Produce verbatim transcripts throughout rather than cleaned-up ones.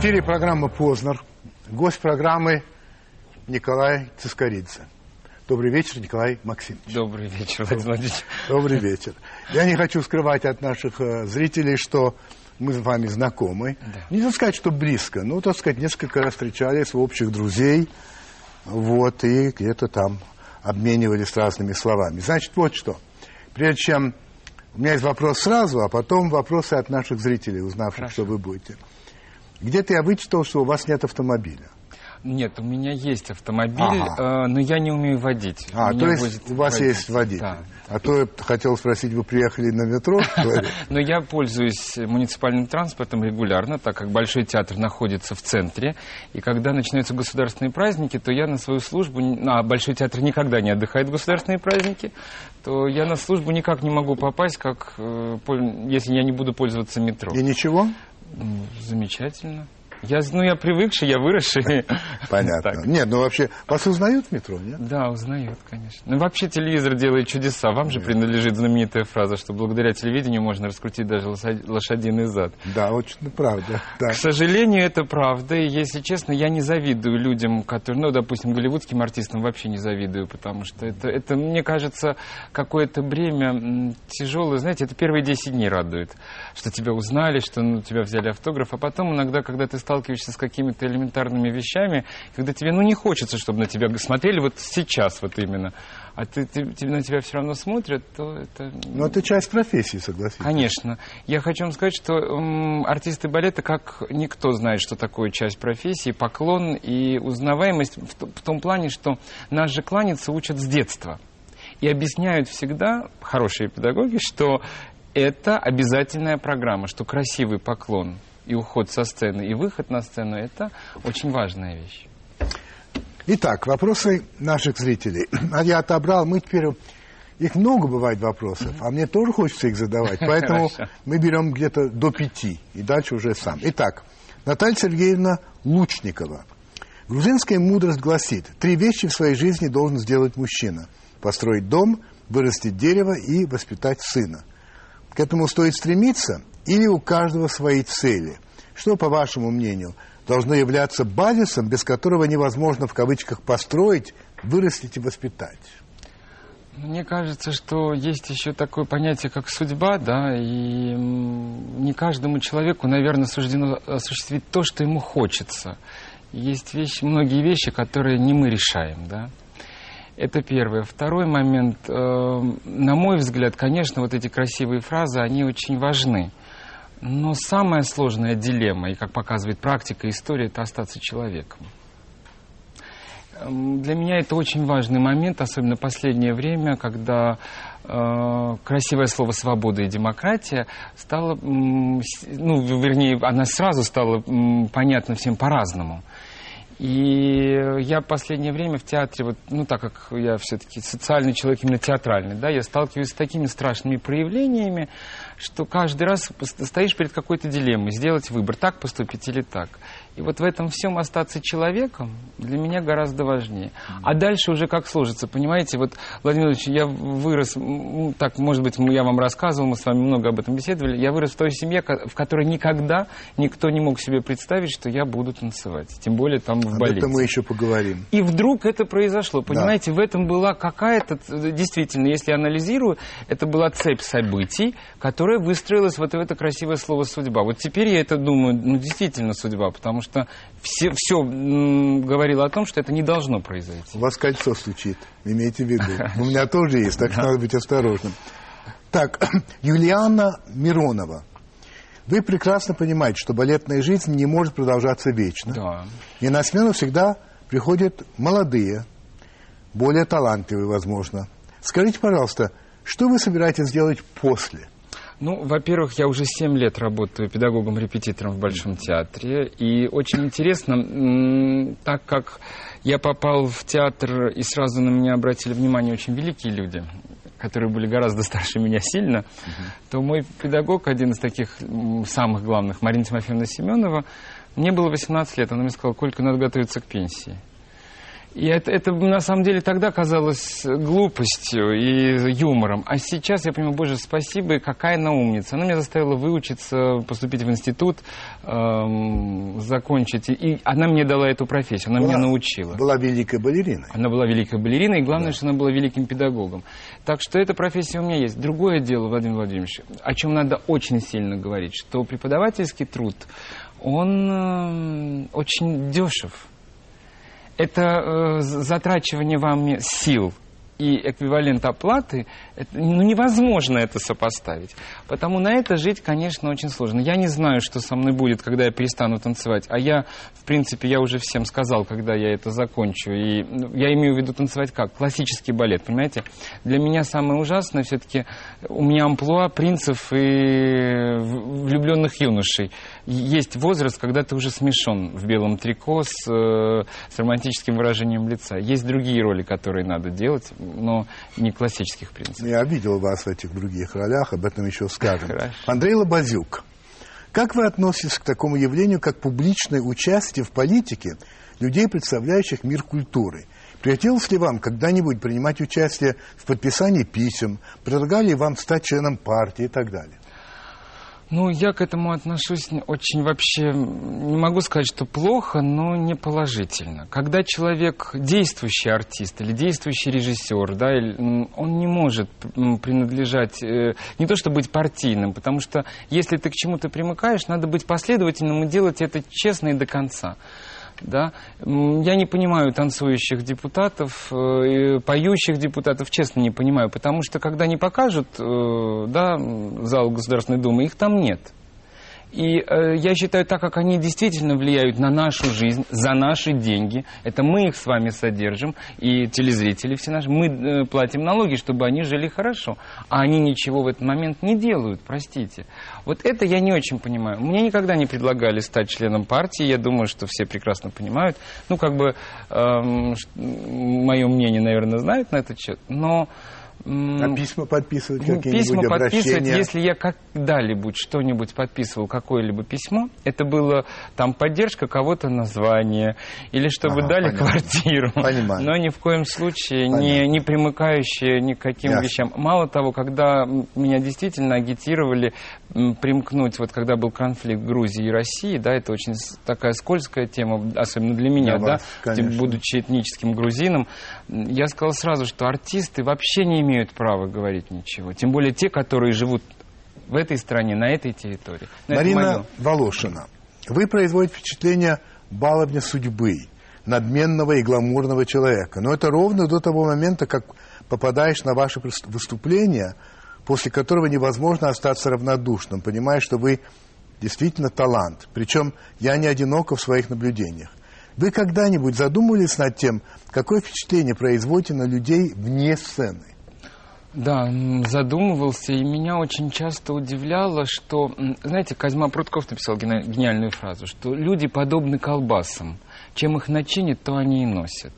В эфире программа «Познер». Гость программы Николай Цискаридзе. Добрый вечер, Николай Максимович. Добрый вечер, Владимир. Добрый вечер. Я не хочу скрывать от наших зрителей, что мы с вами знакомы. Да. Нельзя сказать, что близко, но, так сказать, несколько раз встречались у общих друзей, вот, и где-то там обменивались разными словами. Значит, вот что. Прежде чем... У меня есть вопрос сразу, а потом вопросы от наших зрителей, узнавших, Хорошо. Что вы будете. Где-то я вычитал, что у вас нет автомобиля. Нет, у меня есть автомобиль, ага. э, но я не умею водить. А, то есть у вас водитель. Есть водитель. Да, а так. то я хотел спросить, вы приехали на метро? Но я пользуюсь муниципальным транспортом регулярно, так как Большой театр находится в центре. И когда начинаются государственные праздники, то я на свою службу... А Большой театр никогда не отдыхает в государственные праздники, то я на службу никак не могу попасть, как если я не буду пользоваться метро. И ничего? Замечательно. Я, ну, я привыкший, я выросший. Понятно. Так. Нет, ну вообще, вас узнают в метро, нет? Да, узнают, конечно. Ну, вообще, телевизор делает чудеса. Вам нет. же принадлежит знаменитая фраза, что благодаря телевидению можно раскрутить даже лошадиный зад. Да, очень правда. Да. К сожалению, это правда. И, если честно, я не завидую людям, которые, ну, допустим, голливудским артистам вообще не завидую, потому что это, это мне кажется, какое-то бремя тяжелое. Знаете, это первые десять дней радует, что тебя узнали, что ну, тебя взяли автограф. А потом иногда, когда ты стал сталкиваешься с какими-то элементарными вещами, когда тебе, ну, не хочется, чтобы на тебя смотрели вот сейчас вот именно, а ты, ты, на тебя все равно смотрят, то это... Ну, это часть профессии, согласитесь. Конечно. Я хочу вам сказать, что м, артисты балета, как никто знает, что такое часть профессии, поклон и узнаваемость в, в том плане, что нас же кланяться учат с детства. И объясняют всегда, хорошие педагоги, что это обязательная программа, что красивый поклон... и уход со сцены, и выход на сцену – это очень важная вещь. Итак, вопросы наших зрителей. А я отобрал, мы теперь... Их много бывает вопросов, а мне тоже хочется их задавать, поэтому мы берем где-то до пяти, и дальше уже сам. Итак, Наталья Сергеевна Лучникова. Грузинская мудрость гласит, три вещи в своей жизни должен сделать мужчина. Построить дом, вырастить дерево и воспитать сына. К этому стоит стремиться... Или у каждого свои цели? Что, по вашему мнению, должно являться базисом, без которого невозможно, в кавычках, построить, вырастить и воспитать? Мне кажется, что есть еще такое понятие, как судьба, да, и не каждому человеку, наверное, суждено осуществить то, что ему хочется. Есть вещи, многие вещи, которые не мы решаем, да. Это первое. Второй момент. На мой взгляд, конечно, вот эти красивые фразы, они очень важны. Но самая сложная дилемма, и как показывает практика и история, это остаться человеком. Для меня это очень важный момент, особенно в последнее время, когда э, красивое слово «свобода» и «демократия» стало, ну, вернее, она сразу стала понятна всем по-разному. И я в последнее время в театре, вот, ну так как я все-таки социальный человек, именно театральный, да, я сталкиваюсь с такими страшными проявлениями, что каждый раз стоишь перед какой-то дилеммой, сделать выбор, так поступить или так. И вот в этом всем остаться человеком для меня гораздо важнее. А дальше уже как сложится, понимаете? Вот, Владимир Владимирович, я вырос, так, может быть, я вам рассказывал, мы с вами много об этом беседовали, я вырос в той семье, в которой никогда никто не мог себе представить, что я буду танцевать, тем более там в балете. Об этом мы еще поговорим. И вдруг это произошло, понимаете? Да. В этом была какая-то, действительно, если я анализирую, это была цепь событий, которая выстроилась вот в это красивое слово «судьба». Вот теперь я это думаю, ну, действительно судьба, потому Потому что все, все говорило о том, что это не должно произойти. У вас кольцо стучит, имейте в виду. У меня тоже есть, так что надо быть осторожным. Так, Юлиана Миронова. Вы прекрасно понимаете, что балетная жизнь не может продолжаться вечно. Да. И на смену всегда приходят молодые, более талантливые, возможно. Скажите, пожалуйста, что вы собираетесь сделать после? Ну, во-первых, я уже семь лет работаю педагогом-репетитором в Большом театре. И очень интересно, так как я попал в театр, и сразу на меня обратили внимание очень великие люди, которые были гораздо старше меня сильно, uh-huh. то мой педагог, один из таких самых главных, Марина Тимофеевна Семенова, мне было восемнадцать лет, она мне сказала: «Колька, надо готовиться к пенсии». И это, это на самом деле тогда казалось глупостью и юмором. А сейчас я понимаю, боже, спасибо, и какая она умница. Она меня заставила выучиться, поступить в институт, эм, закончить. И она мне дала эту профессию, она была, меня научила. Была великой балериной. Она была великой балериной, и главное, да. что она была великим педагогом. Так что эта профессия у меня есть. Другое дело, Владимир Владимирович, о чем надо очень сильно говорить, что преподавательский труд, он э, очень дешев. Это э, затрачивание вами сил и эквивалент оплаты, это, ну, невозможно это сопоставить. Потому на это жить, конечно, очень сложно. Я не знаю, что со мной будет, когда я перестану танцевать. А я, в принципе, я уже всем сказал, когда я это закончу. И я имею в виду танцевать как? Классический балет, понимаете? Для меня самое ужасное все-таки у меня амплуа принцев и влюбленных юношей. Есть возраст, когда ты уже смешон в белом трико с, с романтическим выражением лица. Есть другие роли, которые надо делать, но не классических принципов. Я обидел вас в этих других ролях, об этом еще скажем. Хорошо. Андрей Лобазюк, как вы относитесь к такому явлению, как публичное участие в политике людей, представляющих мир культуры? Приятелось ли вам когда-нибудь принимать участие в подписании писем? Предлагали ли вам стать членом партии и так далее? Ну, я к этому отношусь очень вообще, не могу сказать, что плохо, но не положительно. Когда человек, действующий артист или действующий режиссер, да, он не может принадлежать, не то что быть партийным, потому что если ты к чему-то примыкаешь, надо быть последовательным и делать это честно и до конца. Да? Я не понимаю танцующих депутатов, поющих депутатов, честно не понимаю, потому что когда не покажут, да, зал Государственной Думы, их там нет. И э, я считаю, так как они действительно влияют на нашу жизнь, за наши деньги, это мы их с вами содержим, и телезрители все наши, мы э, платим налоги, чтобы они жили хорошо, а они ничего в этот момент не делают, простите. Вот это я не очень понимаю. Мне никогда не предлагали стать членом партии, я думаю, что все прекрасно понимают, ну, как бы, э, мое мнение, наверное, знают на этот счет, но... А письма подписывать, ну, какие-нибудь письма подписывать, обращения? Если я когда-либо что-нибудь подписывал, какое-либо письмо, это было там поддержка кого-то, название, или чтобы ага, дали понимаю. Квартиру. Понимаю. Но ни в коем случае не, не примыкающие ни к каким Ясно. Вещам. Мало того, когда меня действительно агитировали примкнуть, вот когда был конфликт Грузии и России, да, это очень такая скользкая тема, особенно для меня, для вас, да, конечно. Будучи этническим грузином, я сказал сразу, что артисты вообще не имеют имеют право говорить ничего. Тем более те, которые живут в этой стране, на этой территории. На Марина Волошина, вы производите впечатление баловня судьбы, надменного и гламурного человека. Но это ровно до того момента, как попадаешь на ваше выступление, после которого невозможно остаться равнодушным, понимая, что вы действительно талант. Причем я не одинока в своих наблюдениях. Вы когда-нибудь задумывались над тем, какое впечатление производите на людей вне сцены? Да, задумывался, и меня очень часто удивляло, что, знаете, Козьма Прутков написал гениальную фразу, что люди подобны колбасам, чем их начинят, то они и носят.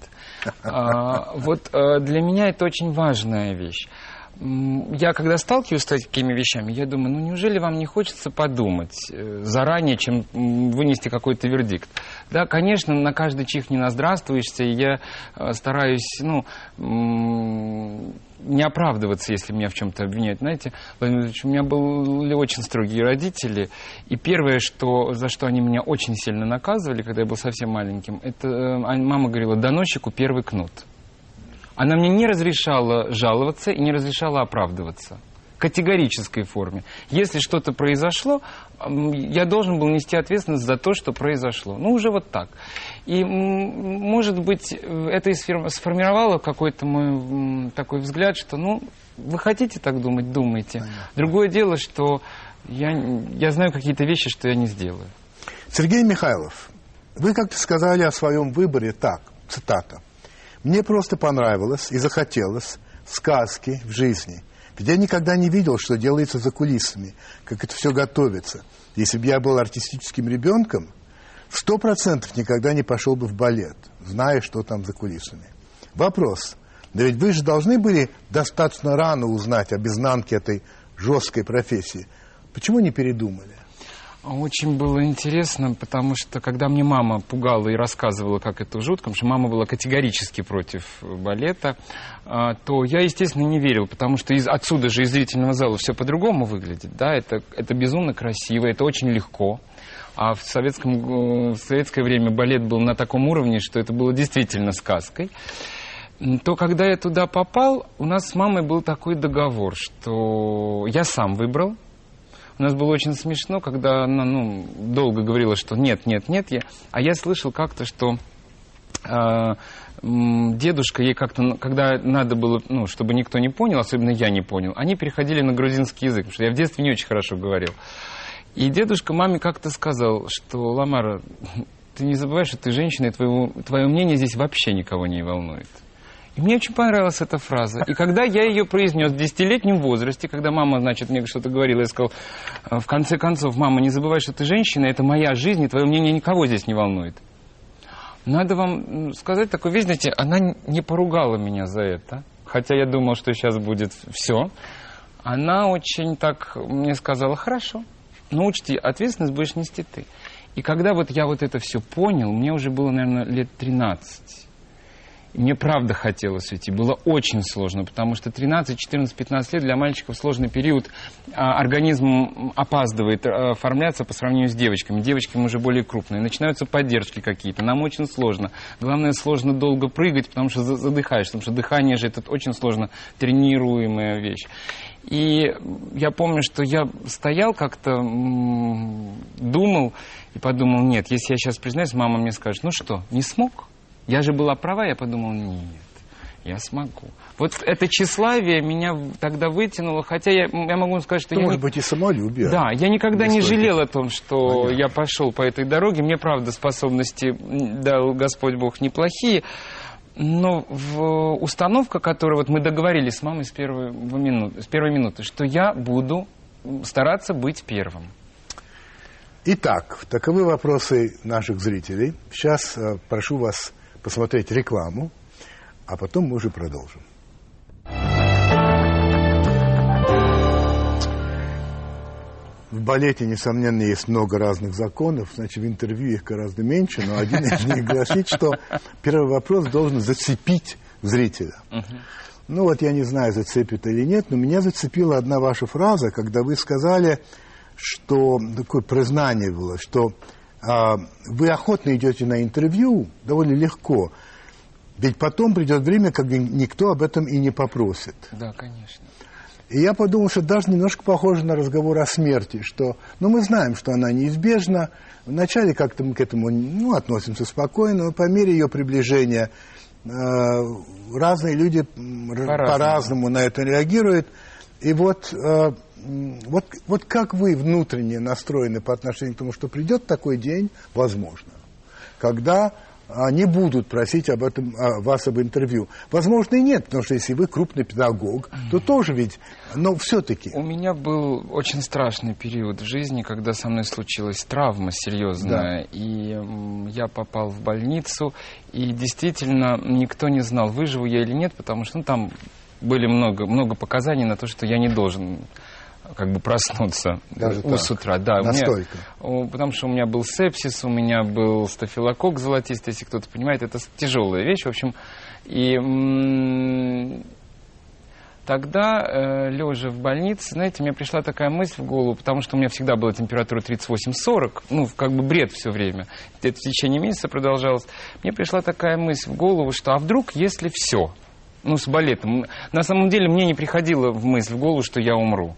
А, вот а, для меня это очень важная вещь. Я когда сталкиваюсь с такими вещами, я думаю, ну неужели вам не хочется подумать заранее, чем вынести какой-то вердикт? Да, конечно, на каждый чих не наздравствуешься, и я стараюсь, ну, не оправдываться, если меня в чем-то обвиняют. Знаете, Владимир Владимирович, у меня были очень строгие родители, и первое, что, за что они меня очень сильно наказывали, когда я был совсем маленьким, это мама говорила, доносчику первый кнут. Она мне не разрешала жаловаться и не разрешала оправдываться. В категорической форме. Если что-то произошло, я должен был нести ответственность за то, что произошло. Ну, уже вот так. И, может быть, это и сформировало какой-то мой такой взгляд, что, ну, вы хотите так думать, думайте. Понятно. Другое дело, что я, я знаю какие-то вещи, что я не сделаю. Сергей Михайлов, вы как-то сказали о своем выборе так, цитата. Мне просто понравилось и захотелось сказки в жизни. Ведь я никогда не видел, что делается за кулисами, как это все готовится. Если бы я был артистическим ребенком, в сто процентов никогда не пошел бы в балет, зная, что там за кулисами. Вопрос. Да ведь вы же должны были достаточно рано узнать об изнанке этой жесткой профессии. Почему не передумали? Очень было интересно, потому что, когда мне мама пугала и рассказывала, как это жутко, потому что мама была категорически против балета, то я, естественно, не верил, потому что из, отсюда же, из зрительного зала, все по-другому выглядит, да, это, это безумно красиво, это очень легко. А в, советском, в советское время балет был на таком уровне, что это было действительно сказкой. То, когда я туда попал, у нас с мамой был такой договор, что я сам выбрал. У нас было очень смешно, когда она ну, долго говорила, что нет, нет, нет. Я... А я слышал как-то, что э, дедушка ей как-то, когда надо было, ну, чтобы никто не понял, особенно я не понял, они переходили на грузинский язык, потому что я в детстве не очень хорошо говорил. И дедушка маме как-то сказал, что Ламара, ты не забывай, что ты женщина, и твоего, твое мнение здесь вообще никого не волнует. И мне очень понравилась эта фраза. И когда я ее произнес в десятилетнем возрасте, когда мама, значит, мне что-то говорила, я сказал, в конце концов, мама, не забывай, что ты женщина, это моя жизнь, и твое мнение никого здесь не волнует. Надо вам сказать такое, вы знаете, она не поругала меня за это, хотя я думал, что сейчас будет все. Она очень так мне сказала, хорошо, но учти, ответственность будешь нести ты. И когда вот я вот это все понял, мне уже было, наверное, лет тринадцать. Мне правда хотелось уйти. Было очень сложно, потому что тринадцать, четырнадцать, пятнадцать лет для мальчиков сложный период. Организм опаздывает оформляться по сравнению с девочками. Девочки уже более крупные. Начинаются поддержки какие-то. Нам очень сложно. Главное, сложно долго прыгать, потому что задыхаешься. Потому что дыхание же это очень сложно тренируемая вещь. И я помню, что я стоял как-то, думал и подумал, нет, если я сейчас признаюсь, мама мне скажет, ну что, не смог? Я же была права, я подумал, нет, я смогу. Вот это тщеславие меня тогда вытянуло, хотя я, я могу сказать, что... Ну, я может не... быть, и самолюбие. Да, я никогда не, не жалел о том, что Понятно. Я пошел по этой дороге. Мне, правда, способности дал Господь Бог неплохие, но в... установка, которую вот мы договорились с мамой с первой, минуты, с первой минуты, что я буду стараться быть первым. Итак, таковы вопросы наших зрителей. Сейчас э, прошу вас... посмотреть рекламу, а потом мы уже продолжим. В балете, несомненно, есть много разных законов, значит, в интервью их гораздо меньше, но один из них гласит, что первый вопрос должен зацепить зрителя. Ну вот я не знаю, зацепит или нет, но меня зацепила одна ваша фраза, когда вы сказали, что такое признание было, что вы охотно идете на интервью, довольно легко, ведь потом придет время, когда никто об этом и не попросит. Да, конечно. И я подумал, что даже немножко похоже на разговор о смерти, что, ну, мы знаем, что она неизбежна, вначале как-то мы к этому, ну, относимся спокойно, но по мере ее приближения э, разные люди по-разному. по-разному на это реагируют, и вот... Э, Вот, вот как вы внутренне настроены по отношению к тому, что придет такой день, возможно, когда не будут просить об этом, вас об интервью. Возможно, и нет, потому что если вы крупный педагог, то тоже ведь, но все-таки. У меня был очень страшный период в жизни, когда со мной случилась травма серьезная, да. И я попал в больницу, и действительно никто не знал, выживу я или нет, потому что ну, там были много, много показаний на то, что я не должен... как бы проснуться у, с утра. Да, настолько. У меня, потому что у меня был сепсис, у меня был стафилококк золотистый, если кто-то понимает, это тяжелая вещь, в общем. И м- тогда, э, лежа в больнице, знаете, мне пришла такая мысль в голову, потому что у меня всегда была температура тридцать восемь сорок, ну, как бы бред все время, это в течение месяца продолжалось. Мне пришла такая мысль в голову, что а вдруг, если все, ну, с балетом. На самом деле, мне не приходило в мысль в голову, что я умру.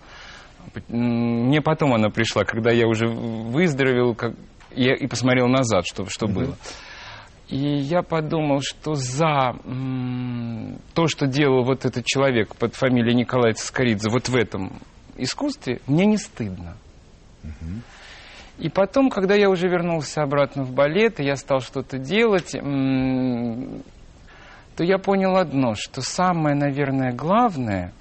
Мне потом она пришла, когда я уже выздоровел как... я и посмотрел назад, что, что mm-hmm. было. И я подумал, что за м- то, что делал вот этот человек под фамилией Николай Цискаридзе вот в этом искусстве, мне не стыдно. Mm-hmm. И потом, когда я уже вернулся обратно в балет, и я стал что-то делать, м- то я понял одно, что самое, наверное, главное...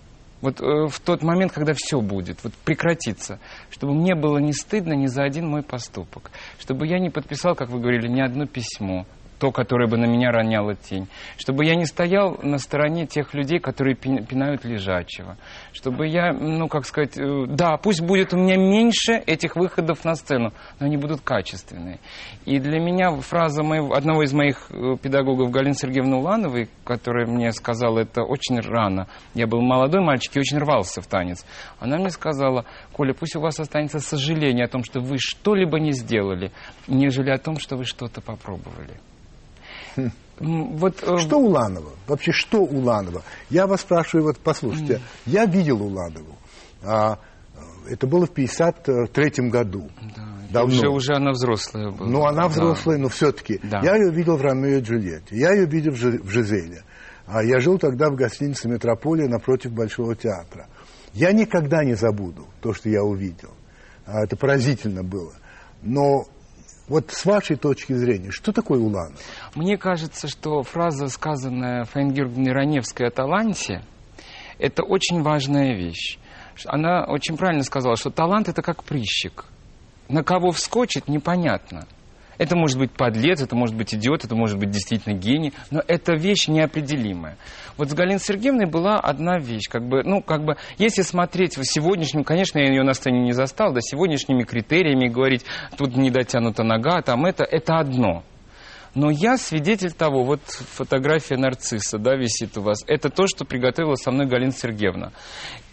Вот э, в тот момент, когда все будет, вот прекратится, чтобы мне было не стыдно ни за один мой поступок, чтобы я не подписал, как вы говорили, ни одно письмо. то, которое бы на меня роняло тень. Чтобы я не стоял на стороне тех людей, которые пинают лежачего. Чтобы я, ну, как сказать, да, пусть будет у меня меньше этих выходов на сцену, но они будут качественные. И для меня фраза моего, одного из моих педагогов Галины Сергеевны Улановой, которая мне сказала это очень рано, я был молодой мальчик и очень рвался в танец, она мне сказала: Коля, пусть у вас останется сожаление о том, что вы что-либо не сделали, нежели о том, что вы что-то попробовали. Хм. Вот, э... Что Уланова? Вообще, что Уланова? Я вас спрашиваю, вот послушайте, mm. я видел Уланову. А, это было в пятьдесят третьем году. Да, давно. Уже, уже она взрослая была. Ну, она взрослая, да. но все-таки. Да. Я ее видел в «Ромео и Джульетте». Я ее видел в «Жизеле». А я жил тогда в гостинице «Метрополия» напротив Большого театра. Я никогда не забуду то, что я увидел. А, это поразительно было. Но... Вот с вашей точки зрения, что такое Уланова? Мне кажется, что фраза, сказанная Фаиной Георгиевной Раневской о таланте, это очень важная вещь. Она очень правильно сказала, что талант – это как прыщик. На кого вскочит – непонятно. Это может быть подлец, это может быть идиот, это может быть действительно гений, но это вещь неопределимая. Вот с Галиной Сергеевной была одна вещь, как бы, ну, как бы, если смотреть в сегодняшнем, конечно, я ее на сцене не застал, да, сегодняшними критериями говорить, тут не дотянута нога, там это, это одно. Но я свидетель того, вот фотография нарцисса, да, висит у вас, это то, что приготовила со мной Галина Сергеевна.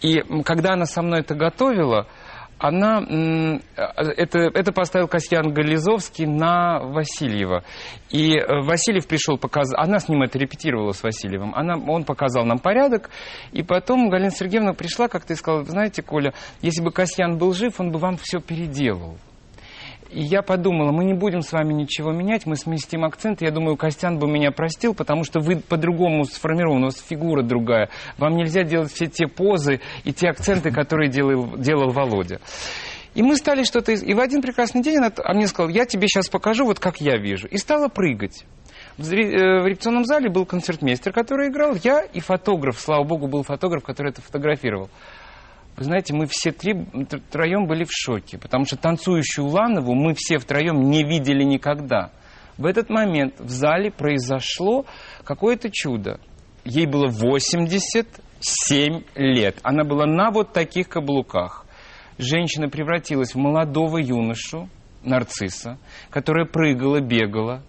И когда она со мной это готовила, Она, это, это поставил Касьян Гализовский на Васильева. И Васильев пришел, показал, она с ним это репетировала с Васильевым, она, он показал нам порядок, и потом Галина Сергеевна пришла как-то и сказала: знаете, Коля, если бы Касьян был жив, он бы вам все переделал. И я подумала, мы не будем с вами ничего менять, мы сместим акцент. Я думаю, Костян бы меня простил, потому что вы по-другому сформированы, у вас фигура другая. Вам нельзя делать все те позы и те акценты, которые делал, делал Володя. И мы стали что-то... И в один прекрасный день она мне сказала: я тебе сейчас покажу, вот как я вижу. И стала прыгать. В репетиционном зале был концертмейстер, который играл, я и фотограф. Слава богу, был фотограф, который это фотографировал. Вы знаете, мы все три втроем были в шоке, потому что танцующую Уланову мы все втроем не видели никогда. В этот момент в зале произошло какое-то чудо. Ей было восемьдесят семь лет. Она была на вот таких каблуках. Женщина превратилась в молодого юношу, нарцисса, которая прыгала, бегала.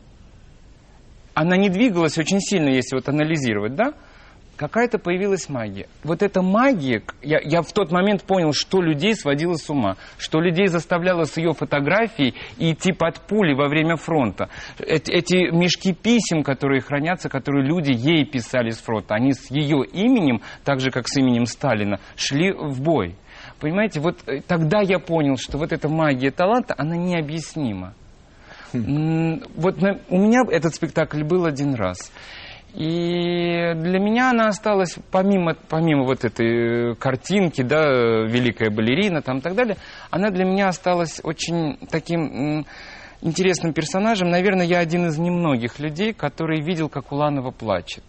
Она не двигалась очень сильно, если вот анализировать, да? Какая-то появилась магия. Вот эта магия, я, я в тот момент понял, что людей сводило с ума, что людей заставляло с ее фотографией идти под пули во время фронта. Эти, эти мешки писем, которые хранятся, которые люди ей писали с фронта, они с ее именем, так же, как с именем Сталина, шли в бой. Понимаете, вот тогда я понял, что вот эта магия таланта, она необъяснима. Хм. Вот на, у меня этот спектакль был один раз. И для меня она осталась, помимо, помимо вот этой картинки, да, «Великая балерина» там и так далее, она для меня осталась очень таким интересным персонажем. Наверное, я один из немногих людей, который видел, как Уланова плачет.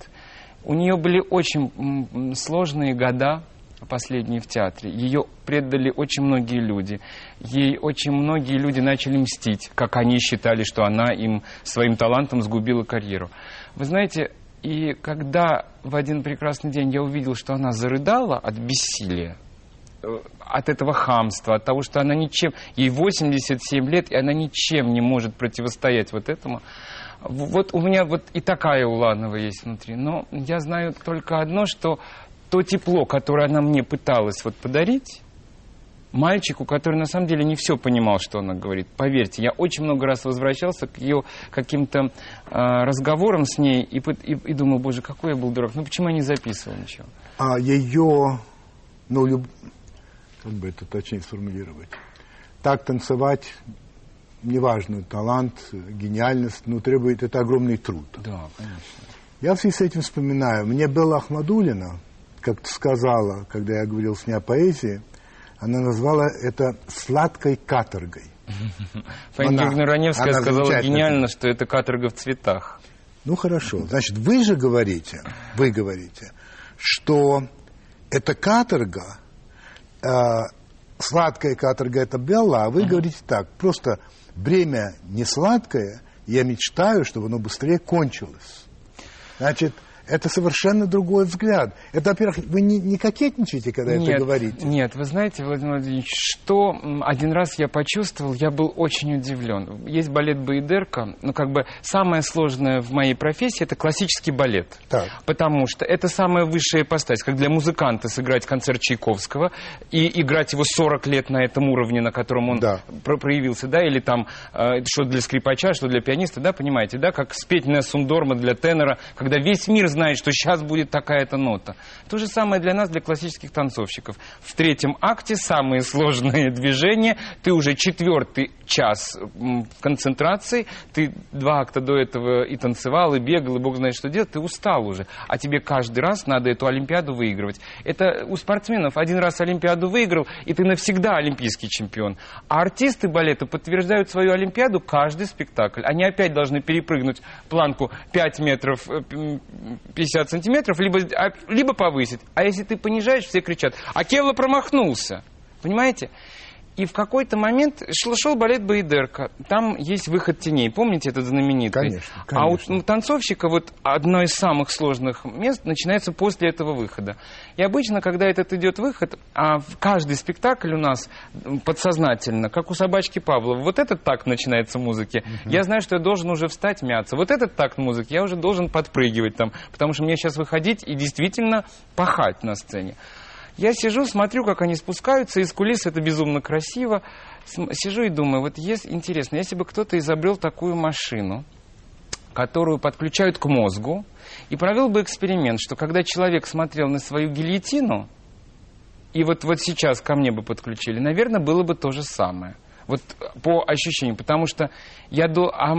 У нее были очень сложные года, последние в театре. Ее предали очень многие люди. Ей очень многие люди начали мстить, как они считали, что она им своим талантом сгубила карьеру. Вы знаете... И когда в один прекрасный день я увидел, что она зарыдала от бессилия, от этого хамства, от того, что она ничем... Ей восемьдесят семь лет, и она ничем не может противостоять вот этому. Вот у меня вот и такая Уланова есть внутри. Но я знаю только одно, что то тепло, которое она мне пыталась вот подарить... Мальчику, который на самом деле не все понимал, что она говорит. Поверьте, я очень много раз возвращался к ее каким-то э, разговорам с ней и, и, и думал: боже, какой я был дурак. Ну почему я не записывал ничего? А ее, ну, люб... как бы это точнее сформулировать, так танцевать, неважно, талант, гениальность, но требует это огромный труд. Да, конечно. Я в связи с этим вспоминаю, мне Белла Ахмадулина как-то сказала, когда я говорил с ней о поэзии, она назвала это «сладкой каторгой». Фаина Георгиевна Раневская сказала гениально, что это каторга в цветах. Ну, хорошо. Значит, вы же говорите, вы говорите, что эта каторга, э, сладкая каторга – это Белла, а вы говорите так, просто бремя не сладкое, Я мечтаю, чтобы оно быстрее кончилось. Значит, это совершенно другой взгляд. Это, во-первых, вы не, не кокетничаете, когда нет, это говорите? Нет, вы знаете, Владимир Владимирович, что один раз я почувствовал, я был очень удивлен. Есть балет «Баядерка», но как бы самое сложное в моей профессии – это классический балет. Так. Потому что это самая высшая ипостась, как для музыканта сыграть концерт Чайковского и играть его сорок лет на этом уровне, на котором он да. про проявился, да, или там, э, что для скрипача, что для пианиста, да, понимаете, да, как спеть «Нессум Дорма» для тенора, когда весь мир знает, что сейчас будет такая-то нота. То же самое для нас, для классических танцовщиков. В третьем акте самые сложные движения. Ты уже четвертый час в концентрации. Ты два акта до этого и танцевал, и бегал, и бог знает, что делать. Ты устал уже. А тебе каждый раз надо эту Олимпиаду выигрывать. Это у спортсменов. Один раз Олимпиаду выиграл, и ты навсегда олимпийский чемпион. А артисты балета подтверждают свою Олимпиаду каждый спектакль. Они опять должны перепрыгнуть планку пять метров... пятьдесят сантиметров, либо, либо повысить. А если ты понижаешь, все кричат: а Кевла промахнулся. Понимаете? И в какой-то момент шел, шел балет «Баядерка». Там есть выход теней. Помните этот знаменитый? Конечно, конечно. А у ну, танцовщика вот одно из самых сложных мест начинается после этого выхода. И обычно, когда этот идет выход, а в каждый спектакль у нас подсознательно, как у собачки Павлова, вот этот такт начинается музыки. Угу. Я знаю, что я должен уже встать, мяться. Вот этот такт музыки, я уже должен подпрыгивать там, потому что мне сейчас выходить и действительно пахать на сцене. Я сижу, смотрю, как они спускаются из кулис, это безумно красиво. Сижу и думаю, вот есть интересно, если бы кто-то изобрел такую машину, которую подключают к мозгу, и провел бы эксперимент, что когда человек смотрел на свою гильотину, и вот, вот сейчас ко мне бы подключили, наверное, было бы то же самое. Вот по ощущениям, потому что я, до, а,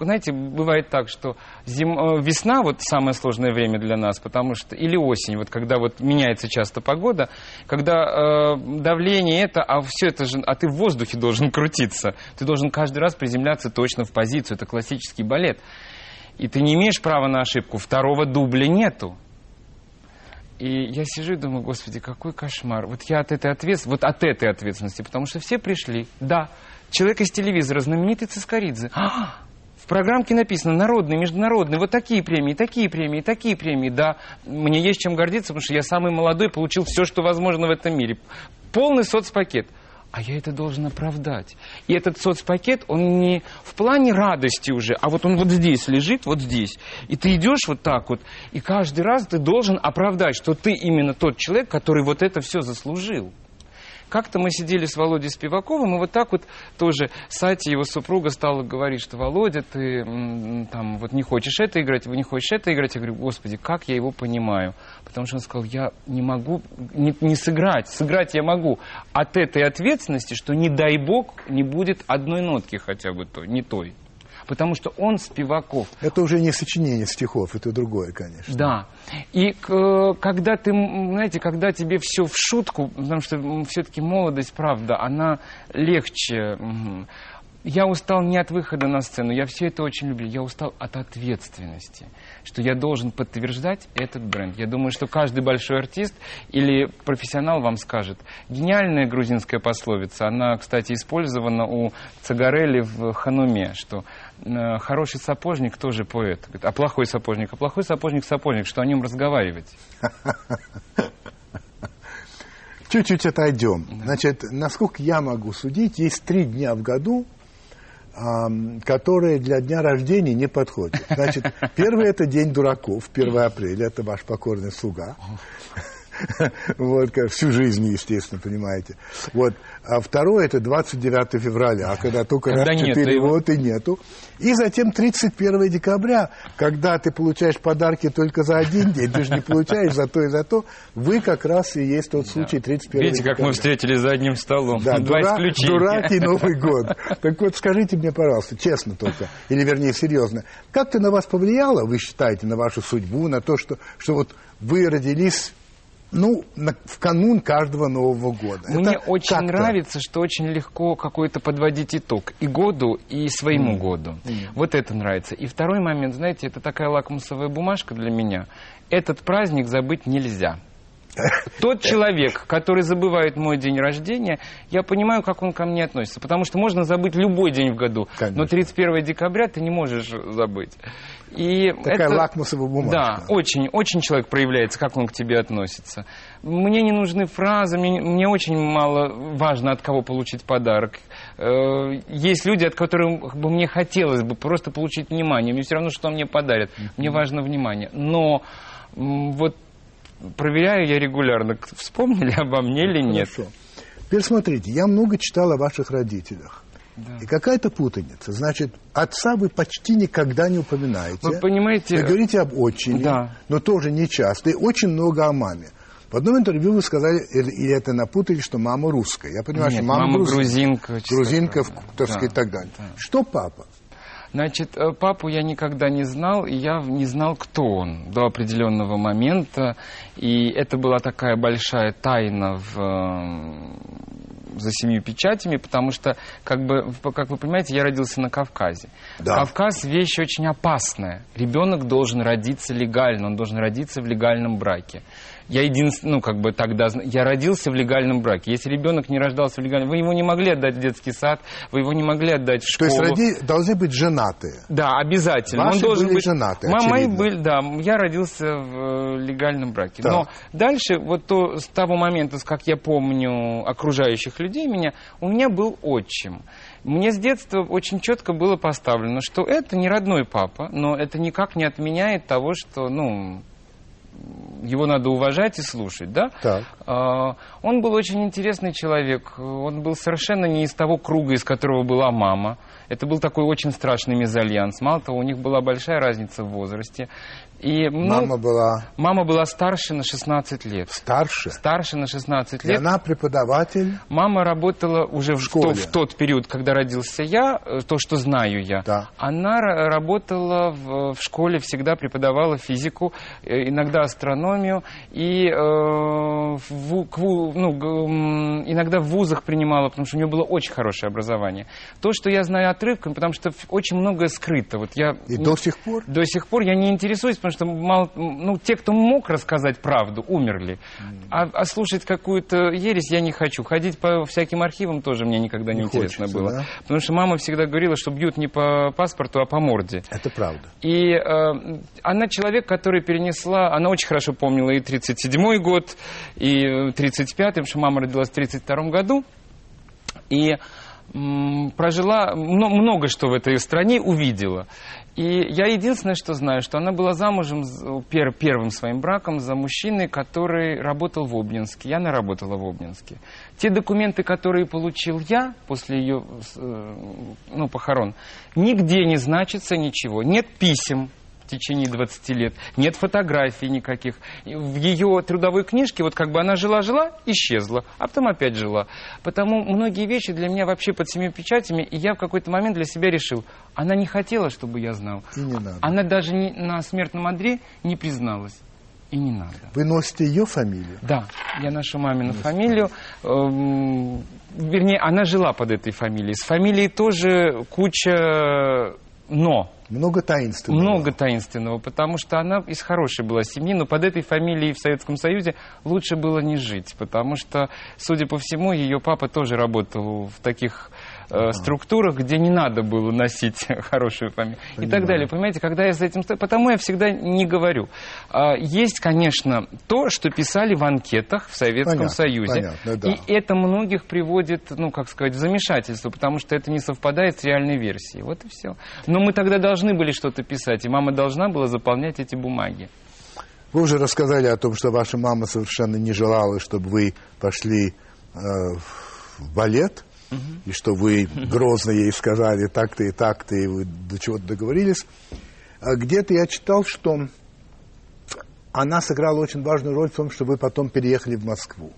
знаете, бывает так, что зим, весна вот самое сложное время для нас, потому что или осень, вот когда вот меняется часто погода, когда э, давление это, а все это же, а ты в воздухе должен крутиться, ты должен каждый раз приземляться точно в позицию, это классический балет, и ты не имеешь права на ошибку, второго дубля нету. И я сижу и думаю, господи, какой кошмар. Вот я от этой ответственности, вот от этой ответственности, потому что все пришли. Да, человек из телевизора, знаменитый Цискаридзе. А-а-а! В программке написано народный, международный, вот такие премии, такие премии, такие премии. Да, мне есть чем гордиться, потому что я самый молодой, получил все, что возможно в этом мире. Полный соцпакет. А я это должен оправдать. И этот соцпакет, он не в плане радости уже, а вот он вот здесь лежит, вот здесь. И ты идешь вот так вот, и каждый раз ты должен оправдать, что ты именно тот человек, который вот это все заслужил. Как-то мы сидели с Володей Спиваковым, и вот так вот тоже Сати, его супруга, стала говорить, что Володя, ты там вот не хочешь это играть, вы не хочешь это играть. Я говорю, господи, как я его понимаю. Потому что он сказал, я не могу не, не сыграть, сыграть я могу. От этой ответственности, что не дай бог не будет одной нотки хотя бы той, не той. Потому что он Спиваков. Это уже не сочинение стихов, это другое, конечно. Да. И э, когда ты, знаете, когда тебе все в шутку, потому что все-таки молодость, правда, она легче. Я устал не от выхода на сцену, я все это очень люблю, я устал от ответственности, что я должен подтверждать этот бренд. Я думаю, что каждый большой артист или профессионал вам скажет. Гениальная грузинская пословица, она, кстати, использована у Цагарели в «Хануме», что хороший сапожник тоже поэт, говорит, а плохой сапожник, а плохой сапожник сапожник, что о нем разговаривать. Чуть-чуть отойдем. Значит, насколько я могу судить, есть три дня в году, которые для дня рождения не подходят. Значит, первый – это день дураков, первое апреля, это ваш покорный слуга. Вот, всю жизнь, естественно, понимаете. Вот. А второе – это двадцать девятое февраля, а когда только когда раз четыре года и нету. И затем тридцать первое декабря, когда ты получаешь подарки только за один день, ты же не получаешь за то и за то, вы как раз и есть тот случай тридцать первого Видите, декабря. Видите, как мы встретились за одним столом. Да, два дура, исключения. Дурак и Новый год. Так вот, скажите мне, пожалуйста, честно только, или вернее, серьезно, как это на вас повлияло, вы считаете, на вашу судьбу, на то, что, что вот вы родились... Ну, на, в канун каждого Нового года. Мне это очень нравится, что очень легко какой-то подводить итог и году, и своему mm. году. Mm. Вот это нравится. И второй момент, знаете, это такая лакмусовая бумажка для меня. Этот праздник забыть нельзя. тот человек, который забывает мой день рождения, я понимаю, как он ко мне относится. Потому что можно забыть любой день в году, конечно, но тридцать первое декабря ты не можешь забыть. И такая это... лакмусовая бумажка. Да, очень, очень человек проявляется, как он к тебе относится. Мне не нужны фразы, мне, мне очень мало важно, от кого получить подарок. Есть люди, от которых бы мне хотелось бы просто получить внимание. Мне все равно, что мне подарят. Мне важно внимание. Но вот проверяю я регулярно, вспомнили обо мне или нет. Хорошо. Теперь смотрите, я много читал о ваших родителях. Да. И какая-то путаница. Значит, отца вы почти никогда не упоминаете. Вы понимаете... Вы говорите об отчине, да, но тоже не часто. И очень много о маме. В одном интервью вы сказали, и это напутали, что мама русская. Я понимаю, нет, что мама, мама грузинка. Грузинка, грузинка так сказать, да, и так далее. Да. Что папа? Значит, папу я никогда не знал, и я не знал, кто он до определенного момента. И это была такая большая тайна в... за семью печатями, потому что, как бы, как вы понимаете, я родился на Кавказе. Да. Кавказ – вещь очень опасная. Ребенок должен родиться легально, он должен родиться в легальном браке. Я единственный, ну, как бы тогда, я родился в легальном браке. Если ребенок не рождался в легальном, вы его не могли отдать в детский сад, вы его не могли отдать в школу. То есть роди... должны быть женатые? Да, обязательно. Ваши он должен быть женатые, мамой были, да, я родился в легальном браке. Так. Но дальше, вот то, с того момента, как я помню окружающих людей, меня, у меня был отчим. Мне с детства очень четко было поставлено, что это не родной папа, но это никак не отменяет того, что, ну... его надо уважать и слушать, да? Так. Он был очень интересный человек. Он был совершенно не из того круга, из которого была мама. Это был такой очень страшный мезальянс. Мало того, у них была большая разница в возрасте. И, ну, мама была... Мама была старше на шестнадцать лет. Старше? Старше на шестнадцать лет. И она преподаватель? Мама работала уже в, в, школе. То, в тот период, когда родился я, то, что знаю я. Да. Она работала в, в школе, всегда преподавала физику, иногда астрономию. И э, в, к, ну, иногда в вузах принимала, потому что у нее было очень хорошее образование. То, что я знаю отрывками, потому что очень многое скрыто. Вот я, и не, до сих пор? До сих пор я не интересуюсь, потому что мало, ну, те, кто мог рассказать правду, умерли. Mm. А, а слушать какую-то ересь я не хочу. Ходить по всяким архивам тоже мне никогда не, не интересно хочется, было. Да? Потому что мама всегда говорила, что бьют не по паспорту, а по морде. Это правда. И э, она человек, который перенесла... Она очень хорошо помнила и тридцать седьмой год, и тридцать пятый, потому что мама родилась в тридцать втором году. И... прожила много что в этой стране, увидела. И я единственное, что знаю, что она была замужем первым своим браком за мужчиной, который работал в Обнинске. И она работала в Обнинске. Те документы, которые получил я после ее, ну, похорон, нигде не значится ничего. Нет писем в течение двадцати лет, нет фотографий никаких. В ее трудовой книжке, вот как бы она жила-жила, исчезла, а потом опять жила. Потому многие вещи для меня вообще под семью печатями, и я в какой-то момент для себя решил, она не хотела, чтобы я знал. И не надо. Она даже не, на смертном одре не призналась. И не надо. Вы носите ее фамилию? Да, я ношу мамину Вы фамилию. Эм, вернее, она жила под этой фамилией. С фамилией тоже куча... но... Много таинственного. Много таинственного, потому что она из хорошей была семьи, но под этой фамилией в Советском Союзе лучше было не жить, потому что, судя по всему, ее папа тоже работал в таких э, структурах, где не надо было носить хорошую фамилию. Понимаю. И так далее. Понимаете, когда я за этим стою, потому я всегда не говорю. А, есть, конечно, то, что писали в анкетах в Советском понятно, Союзе. Понятно, да. И это многих приводит, ну, как сказать, в замешательство, потому что это не совпадает с реальной версией. Вот и все. Но мы тогда должны должны были что-то писать, и мама должна была заполнять эти бумаги. Вы уже рассказали о том, что ваша мама совершенно не желала, чтобы вы пошли э, в балет, угу, и что вы грозно ей сказали так-то и так-то, и вы до чего-то договорились. Где-то я читал, что она сыграла очень важную роль в том, что вы потом переехали в Москву.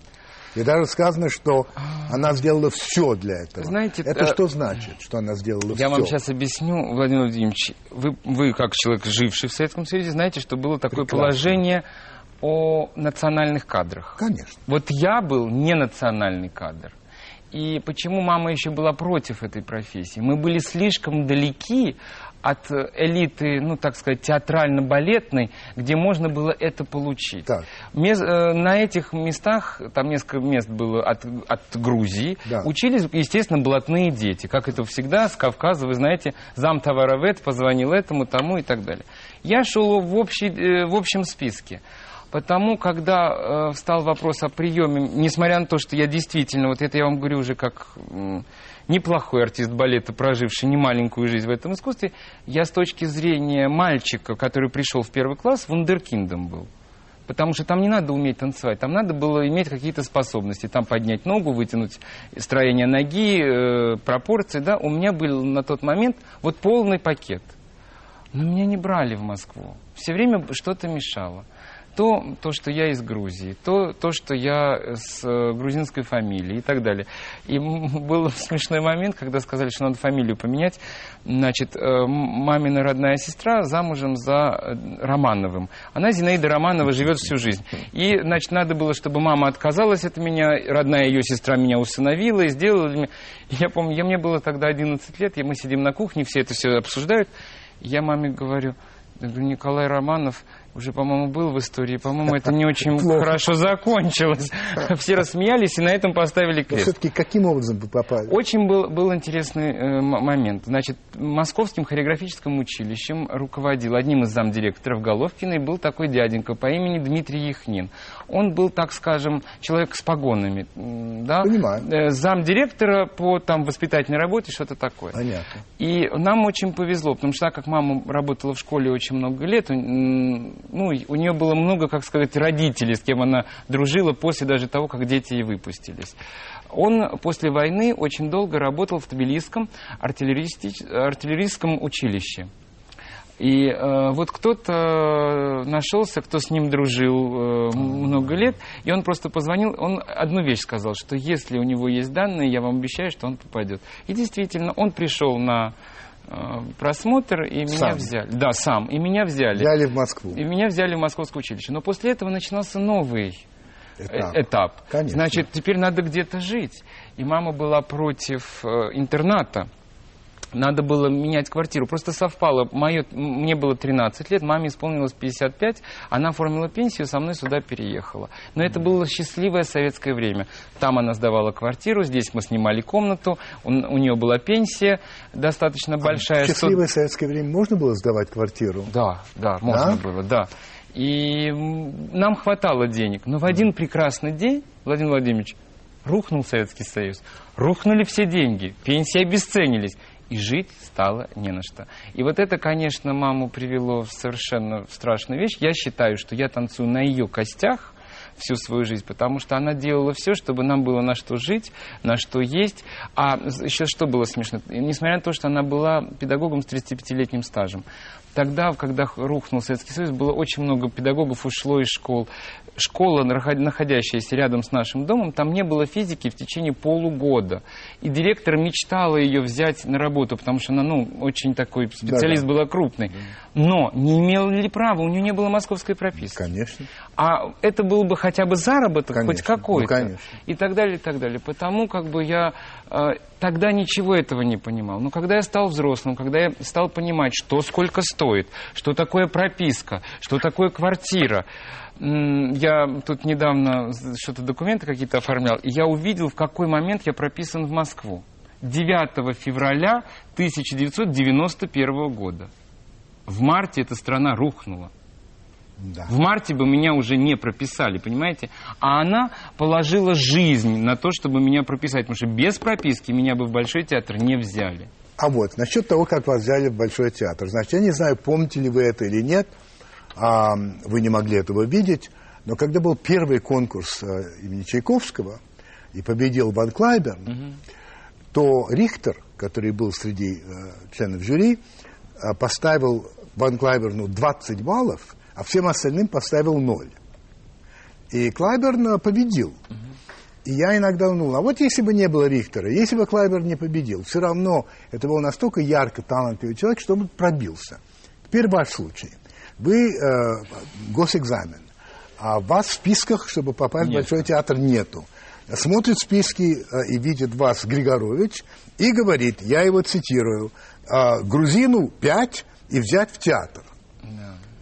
И даже сказано, что она сделала все для этого. Знаете, это а... что значит, что она сделала я все? Я вам сейчас объясню, Владимир Владимирович. Вы, вы, как человек, живший в Советском Союзе, знаете, что было такое прекрасно положение о национальных кадрах. Конечно. Вот я был не национальный кадр. И почему мама еще была против этой профессии? Мы были слишком далеки от элиты, ну, так сказать, театрально-балетной, где можно было это получить. Да. Мес, э, на этих местах, там несколько мест было от, от Грузии, да. учились, естественно, блатные дети. Как это всегда, с Кавказа, вы знаете, зам товаровед позвонил этому, тому и так далее. Я шел в, общий, э, в общем списке. Потому, когда э, встал вопрос о приеме, несмотря на то, что я действительно, вот это я вам говорю уже как э, неплохой артист балета, проживший немаленькую жизнь в этом искусстве, я с точки зрения мальчика, который пришел в первый класс, вундеркиндом был. Потому что там не надо уметь танцевать, там надо было иметь какие-то способности. Там поднять ногу, вытянуть строение ноги, э, пропорции. Да? У меня был на тот момент вот полный пакет. Но меня не брали в Москву. Все время что-то мешало. То, то, что я из Грузии, то, то, что я с грузинской фамилией и так далее. И был смешной момент, когда сказали, что надо фамилию поменять. Значит, мамина родная сестра замужем за Романовым. Она Зинаида Романова, живет всю жизнь. И, значит, надо было, чтобы мама отказалась от меня, родная ее сестра меня усыновила и сделала. Я помню, я, мне было тогда одиннадцать лет, и мы сидим на кухне, все это все обсуждают. Я маме говорю, Николай Романов... уже, по-моему, был в истории, по-моему, это не очень хорошо закончилось. Все рассмеялись и на этом поставили крест. Все-таки каким образом вы попали? Очень был, был интересный э, момент. Значит, Московским хореографическим училищем руководил одним из замдиректоров Головкина, и был такой дяденька по имени Дмитрий Яхнин. Он был, так скажем, человек с погонами. Да? Понимаю. Замдиректора по там, воспитательной работе, что-то такое. Понятно. И нам очень повезло, потому что так как мама работала в школе очень много лет, ну, у нее было много, как сказать, родителей, с кем она дружила после даже того, как дети ей выпустились. Он после войны очень долго работал в Тбилисском артиллерийском училище. И э, вот кто-то нашелся, кто с ним дружил э, много лет, и он просто позвонил, он одну вещь сказал, что если у него есть данные, я вам обещаю, что он попадет. И действительно, он пришел на... просмотр, и сам. меня взяли. Да, сам. И меня взяли. Взяли в Москву. И меня взяли в Московское училище. Но после этого начинался новый этап. этап. Значит, теперь надо где-то жить. И мама была против интерната. Надо было менять квартиру. Просто совпало. Мое... Мне было тринадцать лет, маме исполнилось пятьдесят пять. Она оформила пенсию, со мной сюда переехала. Но это было счастливое советское время. Там она сдавала квартиру, здесь мы снимали комнату. У, у нее была пенсия достаточно большая. А в счастливое сто... советское время можно было сдавать квартиру? Да, да, можно да? было, да. И нам хватало денег. Но в один прекрасный день, Владимир Владимирович, рухнул Советский Союз. Рухнули все деньги, пенсии обесценились. И жить стало не на что. И вот это, конечно, маму привело в совершенно страшную вещь. Я считаю, что я танцую на ее костях всю свою жизнь, потому что она делала все, чтобы нам было на что жить, на что есть. А еще что было смешно? Несмотря на то, что она была педагогом с тридцатипятилетним стажем. Тогда, когда рухнул Советский Союз, было очень много педагогов, ушло из школ. Школа, находящаяся рядом с нашим домом, там не было физики в течение полугода. И директор мечтала ее взять на работу, потому что она, ну, очень такой специалист да, да. была крупный. Но не имела ли права, у нее не было московской прописки. Конечно. А это был бы хотя бы заработок, конечно. Хоть какой-то. Ну, и так далее, и так далее. Потому как бы я... Тогда ничего этого не понимал. Но когда я стал взрослым, когда я стал понимать, что сколько стоит, что такое прописка, что такое квартира. Я тут недавно что-то документы какие-то оформлял, и я увидел, в какой момент я прописан в Москву. девятого февраля тысяча девятьсот девяносто первого года. В марте эта страна рухнула. Да. В марте бы меня уже не прописали, понимаете? А она положила жизнь на то, чтобы меня прописать. Потому что без прописки меня бы в Большой театр не взяли. А вот, насчет того, как вас взяли в Большой театр. Значит, я не знаю, помните ли вы это или нет. А, вы не могли этого видеть. Но когда был первый конкурс а, имени Чайковского, и победил Ван Клайберн, угу. то Рихтер, который был среди а, членов жюри, а, поставил Ван Клайберну двадцать баллов, а всем остальным поставил ноль. И Клайберн победил. Uh-huh. И я иногда думал, а вот если бы не было Рихтера, если бы Клайберн не победил, все равно это был настолько ярко талантливый человек, что он пробился. Теперь ваш случай. Вы э, госэкзамен, а вас в списках, чтобы попасть нет. в Большой театр, нету. смотрит списки и видит вас Григорович и говорит, я его цитирую, грузину пять и взять в театр.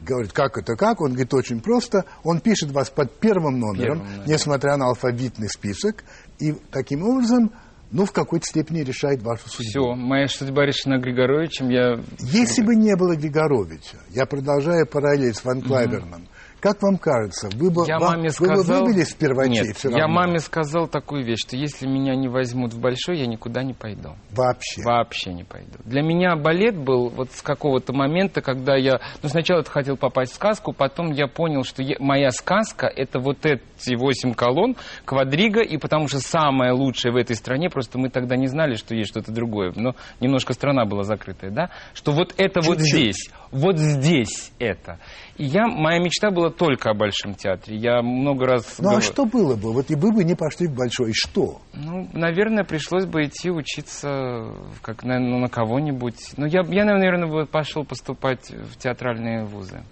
Говорит, как это, как? Он говорит, очень просто. Он пишет вас под первым номером, первым, да, несмотря да. на алфавитный список, и таким образом, ну, в какой-то степени решает вашу судьбу. Все, моя судьба решена Григоровичем, я... Если бы не было Григоровича, я продолжаю параллель с Ван Клайверном, угу. как вам кажется, вы бы, я вам, маме сказал... вы бы выбили сперва Нет, все равно? Я маме сказал такую вещь, что если меня не возьмут в Большой, я никуда не пойду. Вообще? Вообще не пойду. Для меня балет был вот с какого-то момента, когда я... Ну, сначала я хотел попасть в сказку, потом я понял, что я... моя сказка — это вот эти восемь колонн, квадрига, и потому что самое лучшее в этой стране, просто мы тогда не знали, что есть что-то другое, но немножко страна была закрытая, да? Что вот это Чуть-чуть. вот здесь, вот здесь это. И я, моя мечта была только о Большом театре. Я много раз... Ну, говор... а что было бы? Вот и вы бы не пошли в Большой. Что? Ну, наверное, пришлось бы идти учиться как, наверное, на кого-нибудь. Ну, я, я, наверное, пошел поступать в театральные вузы.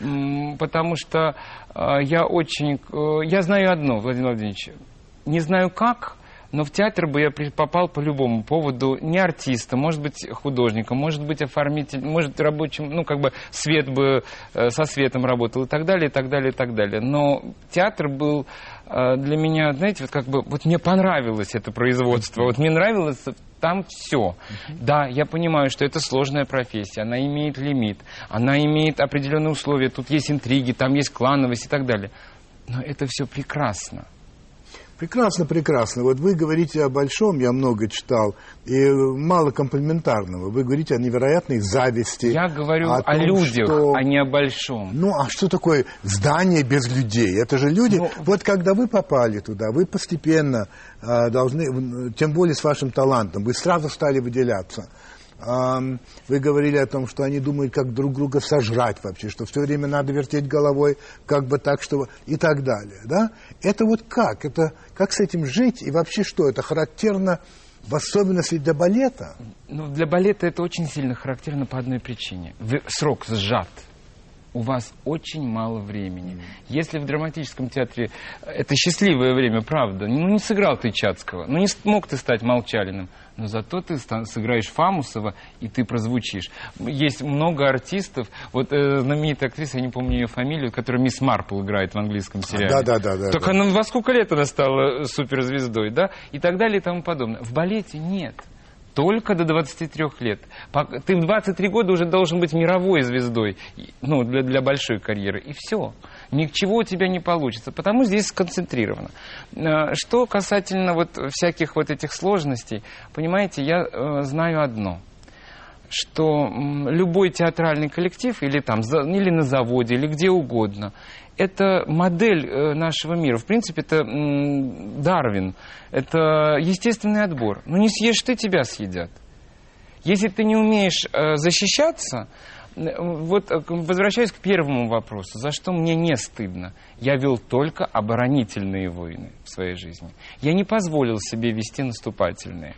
Mm-hmm. Потому что э, я очень... Э, я знаю одно, Владимир Владимирович. Не знаю как, но в театр бы я попал по любому поводу. Не артиста, может быть, художника, может быть, оформитель, может, рабочим, ну, как бы, свет бы э, со светом работал и так далее, и так далее, и так далее. Но театр был э, для меня, знаете, вот как бы, вот мне понравилось это производство, вот мне нравилось там все. Да, я понимаю, что это сложная профессия, она имеет лимит, она имеет определенные условия, тут есть интриги, там есть клановость и так далее. Но это все прекрасно. Прекрасно, прекрасно. Вот вы говорите о Большом, я много читал, и мало комплиментарного. Вы говорите о невероятной зависти. Я говорю о, о том, людях, что... а не о Большом. Ну, а что такое здание без людей? Это же люди... Но... Вот когда вы попали туда, вы постепенно э, должны, тем более с вашим талантом, вы сразу стали выделяться. Вы говорили о том, что они думают, как друг друга сожрать вообще, что все время надо вертеть головой, как бы так, чтобы... и так далее, да? Это вот как? Это как с этим жить? И вообще что? Это характерно, в особенности для балета? Ну, для балета это очень сильно характерно по одной причине. Срок сжат. У вас очень мало времени. Если в драматическом театре это счастливое время, правда, ну не сыграл ты Чацкого, ну не смог ты стать Молчалиным, но зато ты сыграешь Фамусова, и ты прозвучишь. Есть много артистов, вот э, знаменитая актриса, я не помню ее фамилию, которая мисс Марпл играет в английском сериале. Да, да, да. да Только да. Она, во сколько лет она стала суперзвездой, да, и так далее и тому подобное. В балете нет. Только до двадцати трёх лет. Ты в двадцать три года уже должен быть мировой звездой, ну, для, для большой карьеры. И все. Ничего у тебя не получится. Потому здесь сконцентрировано. Что касательно вот всяких вот этих сложностей, понимаете, я знаю одно. Что любой театральный коллектив, или там, или на заводе, или где угодно, это модель нашего мира. В принципе, это Дарвин. Это естественный отбор. Ну, не съешь ты, тебя съедят. Если ты не умеешь защищаться... Вот возвращаясь к первому вопросу, за что мне не стыдно. Я вел только оборонительные войны в своей жизни. Я не позволил себе вести наступательные.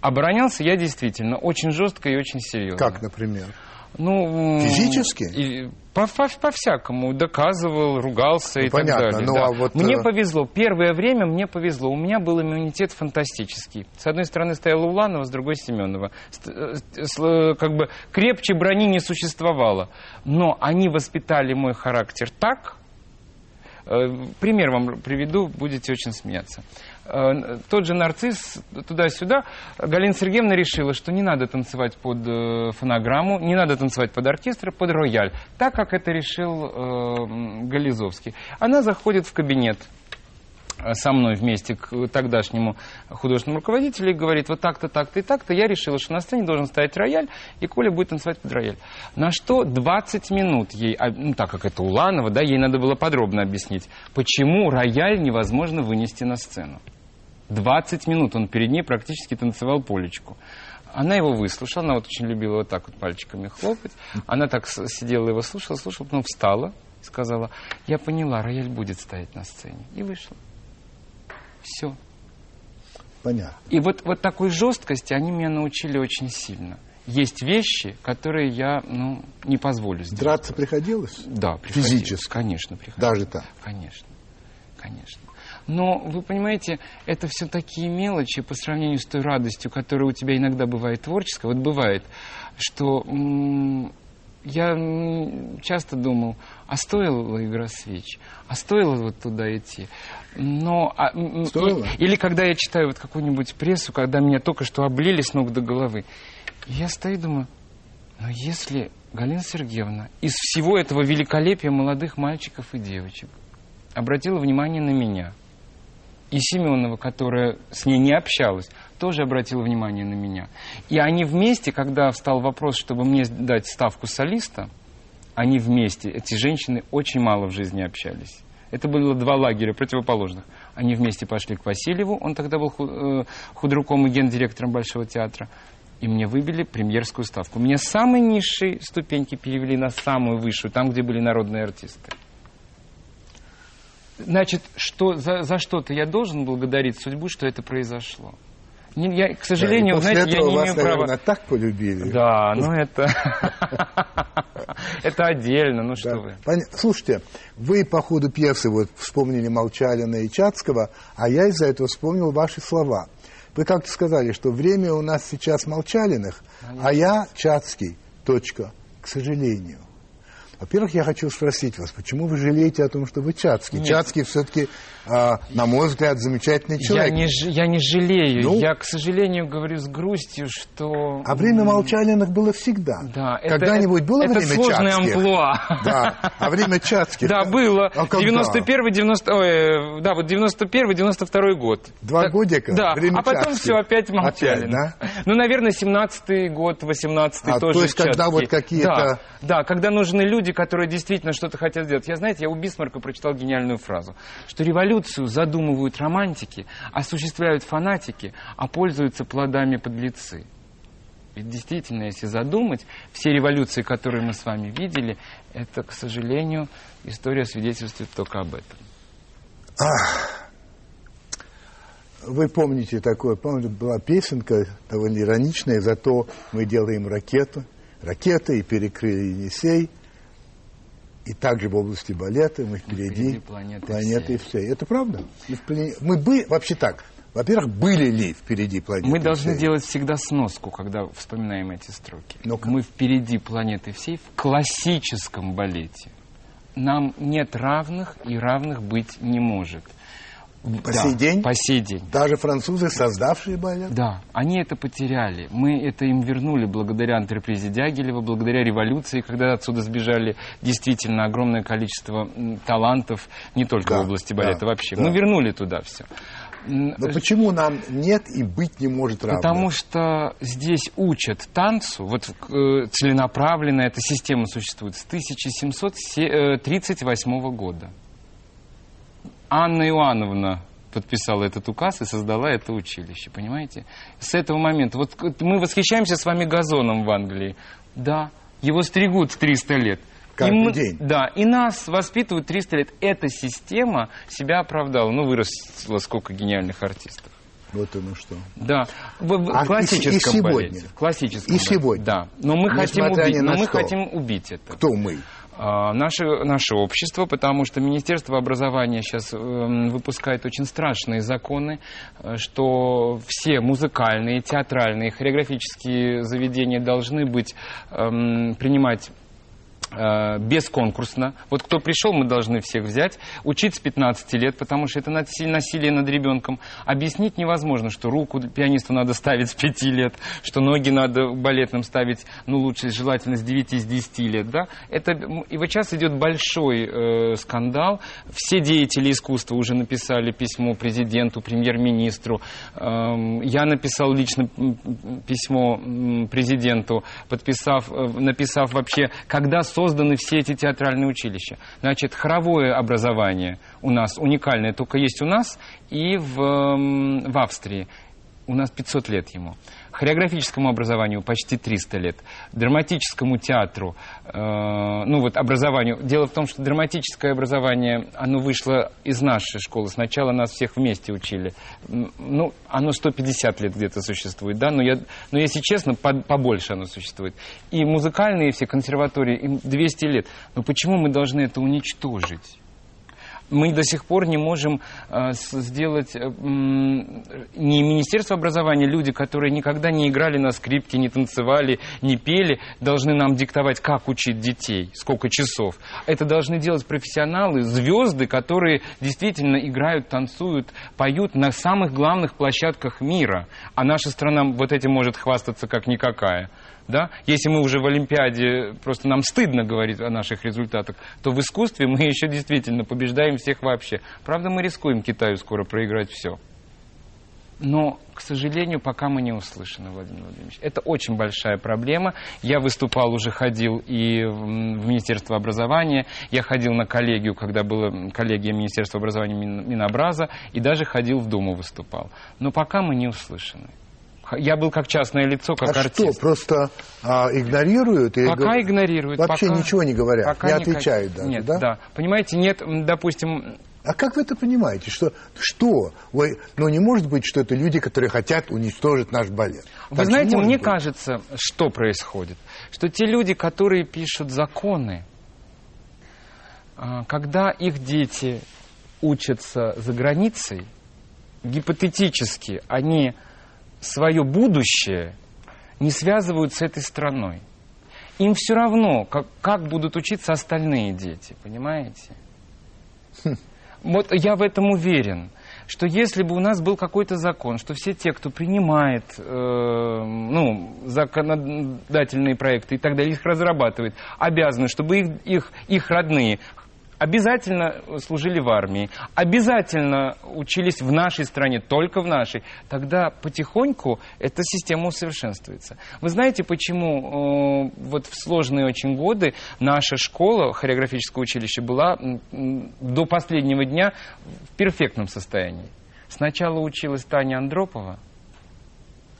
Оборонялся я действительно очень жестко и очень серьезно. Как, например? Ну, физически? И, по, по, по всякому. Доказывал, ругался ну, и понятно, так далее. Ну, да. а вот... Мне повезло. Первое время мне повезло. У меня был иммунитет фантастический. С одной стороны стояла Уланова, с другой Семенова. Как бы крепче брони не существовало. Но они воспитали мой характер так... Пример вам приведу, будете очень смеяться. Тот же нарцисс туда-сюда. Галина Сергеевна решила, что не надо танцевать под фонограмму, не надо танцевать под оркестр, под рояль, так как это решил э, Гализовский. Она заходит в кабинет со мной вместе к тогдашнему художественному руководителю и говорит, вот так-то, так-то и так-то, я решила, что на сцене должен стоять рояль, и Коля будет танцевать под рояль. На что двадцать минут ей, ну так как это Уланова, да, ей надо было подробно объяснить, почему рояль невозможно вынести на сцену. двадцать минут он перед ней практически танцевал полечку. Она его выслушала, она вот очень любила вот так вот пальчиками хлопать, она так сидела его слушала, слушала, потом встала и сказала, я поняла, рояль будет стоять на сцене. И вышла. Все. Понятно. И вот, вот такой жесткости они меня научили очень сильно. Есть вещи, которые я ну, не позволю сделать. Драться приходилось? Да, приходилось. Физически? Конечно, приходилось. Даже так? Конечно, конечно. Но, вы понимаете, это все такие мелочи по сравнению с той радостью, которая у тебя иногда бывает творческая. Вот бывает, что м- я часто думал, а стоила «Игра свеч», а стоило вот туда идти. Но, а, или когда я читаю вот какую-нибудь прессу, когда меня только что облили с ног до головы, я стою и думаю, но если Галина Сергеевна из всего этого великолепия молодых мальчиков и девочек обратила внимание на меня, и Семенова, которая с ней не общалась, тоже обратила внимание на меня. И они вместе, когда встал вопрос, чтобы мне дать ставку солиста, они вместе, эти женщины очень мало в жизни общались. Это было два лагеря противоположных. Они вместе пошли к Васильеву, он тогда был худруком и гендиректором Большого театра. И мне выбили премьерскую ставку. Мне самые низшие ступеньки перевели на самую высшую, там, где были народные артисты. Значит, что, за, за что-то я должен благодарить судьбу, что это произошло. Не, я, к сожалению, да, знаете, я не имею вас, права... Наверное, так полюбили. Да, ну это... Это отдельно, ну что вы. Слушайте, вы по ходу пьесы вспомнили Молчалина и Чацкого, а я из-за этого вспомнил ваши слова. Вы как-то сказали, что время у нас сейчас Молчалиных, а я Чацкий, точка, к сожалению. Во-первых, я хочу спросить вас, почему вы жалеете о том, что вы Чацкий? Нет. Чацкий все-таки, э, на мой взгляд, замечательный человек. Я не, я не жалею. Ну? Я, к сожалению, говорю с грустью, что... А время Молчалиных было всегда. Да, когда-нибудь это, было это время Чацких? Это сложное амплуа. Да, а время Чацких... Да, было. девяносто первый — девяносто второй год. Два годика? Да, а потом все опять Молчалин. Ну, наверное, семнадцатый год, восемнадцатый тоже. То есть, когда вот какие-то... Да, когда нужны люди, которые действительно что-то хотят сделать. Я, знаете, я у Бисмарка прочитал гениальную фразу, что революцию задумывают романтики, осуществляют фанатики, а пользуются плодами подлецы. Ведь действительно, если задумать, все революции, которые мы с вами видели, это, к сожалению, история свидетельствует только об этом. Ах. Вы помните такое, помните, была песенка довольно ироничная, зато мы делаем ракету, ракеты и перекрыли Енисей. И также в области балета мы впереди, впереди планеты, планеты всей. всей. Это правда? Мы бы вообще так. Во-первых, были ли впереди планеты Мы всей? Должны делать всегда сноску, когда вспоминаем эти строки. Ну-ка. Мы впереди планеты всей в классическом балете. Нам нет равных, и равных быть не может. По, да, сей день, по сей день. Даже французы, создавшие балет. Да, они это потеряли. Мы это им вернули благодаря антрепризе Дягилева, благодаря революции, когда отсюда сбежали действительно огромное количество талантов, не только да, в области балета, да, вообще. Да. Мы вернули туда все. Но почему нам нет и быть не может равных? Потому что здесь учат танцу, вот целенаправленно, эта система существует с тысяча семьсот тридцать восьмого года. Анна Иоанновна подписала этот указ и создала это училище, понимаете? С этого момента. Вот мы восхищаемся с вами газоном в Англии. Да, его стригут триста лет. Каждый мы, день. Да, и нас воспитывают триста лет. Эта система себя оправдала. Ну, выросло сколько гениальных артистов. Вот оно что. Да, в, а в классическом и, и балете. В классическом и балете. Сегодня. Да, но мы, хотим убить, но мы хотим убить это. Кто мы? Наше, наше общество, потому что Министерство образования сейчас э, выпускает очень страшные законы, что все музыкальные, театральные, хореографические заведения должны быть, э, принимать э, бесконкурсно. Вот кто пришел, мы должны всех взять, учить с пятнадцати лет, потому что это насилие над ребенком. Объяснить невозможно, что руку пианисту надо ставить с пяти лет, что ноги надо балетным ставить, ну, лучше желательно с девяти, с десяти лет, да? Это, и вот сейчас идет большой э, скандал. Все деятели искусства уже написали письмо президенту, премьер-министру. Эм, я написал лично письмо президенту, подписав, э, написав вообще, когда созданы все эти театральные училища. Значит, хоровое образование у нас уникальное, только есть у нас и в, в Австрии. У нас пятьсот лет ему. Хореографическому образованию почти триста лет. Драматическому театру, э, ну вот образованию. Дело в том, что драматическое образование, оно вышло из нашей школы. Сначала нас всех вместе учили. Ну, оно сто пятьдесят лет где-то существует, да? Но, я, но если честно, по, побольше оно существует. И музыкальные все консерватории, им двести лет. Но почему мы должны это уничтожить? мы до сих пор не можем сделать... Не Министерство образования, люди, которые никогда не играли на скрипке, не танцевали, не пели, должны нам диктовать, как учить детей, сколько часов. Это должны делать профессионалы, звезды, которые действительно играют, танцуют, поют на самых главных площадках мира. А наша страна вот этим может хвастаться как никакая. Да? Если мы уже в Олимпиаде, просто нам стыдно говорить о наших результатах, то в искусстве мы еще действительно побеждаем всех вообще. Правда, мы рискуем Китаю скоро проиграть все. Но, к сожалению, пока мы не услышаны, Владимир Владимирович. Это очень большая проблема. Я выступал, уже ходил и в Министерство образования, я ходил на коллегию, когда была коллегия Министерства образования Минобраза, и даже ходил в Думу выступал. Но пока мы не услышаны. Я был как частное лицо, как а артист. А что, просто а, игнорируют? И пока говорят, игнорируют. Вообще пока, ничего не говорят, пока не отвечают никак... даже, нет, да? да? Понимаете, нет, допустим... А как вы это понимаете? Что? что? Ой, ну, не может быть, что это люди, которые хотят уничтожить наш балет. Вы так знаете, мне быть? кажется, что происходит? Что те люди, которые пишут законы, когда их дети учатся за границей, гипотетически они... свое будущее не связывают с этой страной. Им все равно, как, как будут учиться остальные дети, понимаете? Хм. Вот я в этом уверен, что если бы у нас был какой-то закон, что все те, кто принимает э, ну, законодательные проекты и так далее, их разрабатывает, обязаны, чтобы их, их, их родные... обязательно служили в армии, обязательно учились в нашей стране, только в нашей, тогда потихоньку эта система усовершенствуется. Вы знаете, почему э, вот в сложные очень годы наша школа, хореографическое училище, была э, до последнего дня в перфектном состоянии? Сначала училась Таня Андропова.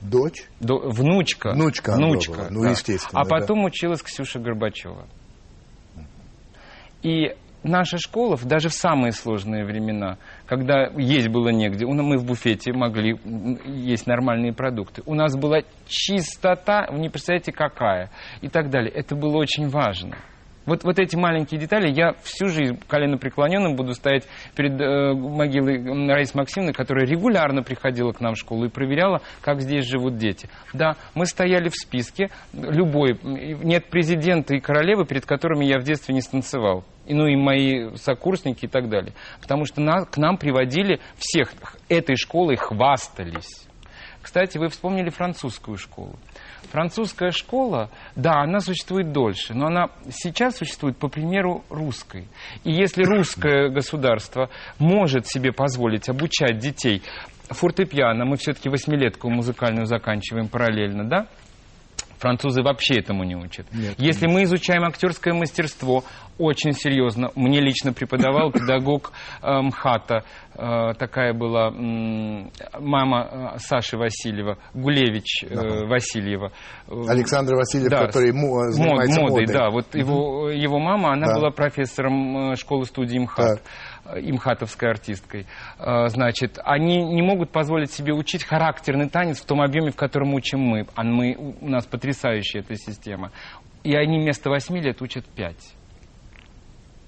Дочь? До, внучка. Внучка Андропова, внучка, ну да. естественно. А потом да. училась Ксюша Горбачева. И наша школа, даже в самые сложные времена, когда есть было негде, мы в буфете могли есть нормальные продукты. У нас была чистота, вы не представляете, какая, и так далее. Это было очень важно. Вот, вот эти маленькие детали, я всю жизнь коленопреклоненным буду стоять перед э, могилой Раисы Максимовны, которая регулярно приходила к нам в школу и проверяла, как здесь живут дети. Да, мы стояли в списке, любой, нет президента и королевы, перед которыми я в детстве не станцевал. И, ну и мои сокурсники и так далее. Потому что на, к нам приводили всех, этой школой хвастались. Кстати, вы вспомнили французскую школу. Французская школа, да, она существует дольше, но она сейчас существует по примеру русской. И если русское государство может себе позволить обучать детей фортепиано, мы все-таки восьмилетку музыкальную заканчиваем параллельно, да? Французы вообще этому не учат. Нет, Если нет. мы изучаем актерское мастерство, очень серьезно, мне лично преподавал педагог э, МХАТа, э, такая была э, мама э, Саши Васильева, Гулевич э, да. Васильева. Александр Васильев, да, который ему занимается модой. модой. Да, вот угу. его, его мама, она да. была профессором школы-студии МХАТ. Да. имхатовской артисткой, значит, они не могут позволить себе учить характерный танец в том объеме, в котором учим мы. А мы, у нас потрясающая эта система. И они вместо восьми лет учат пять.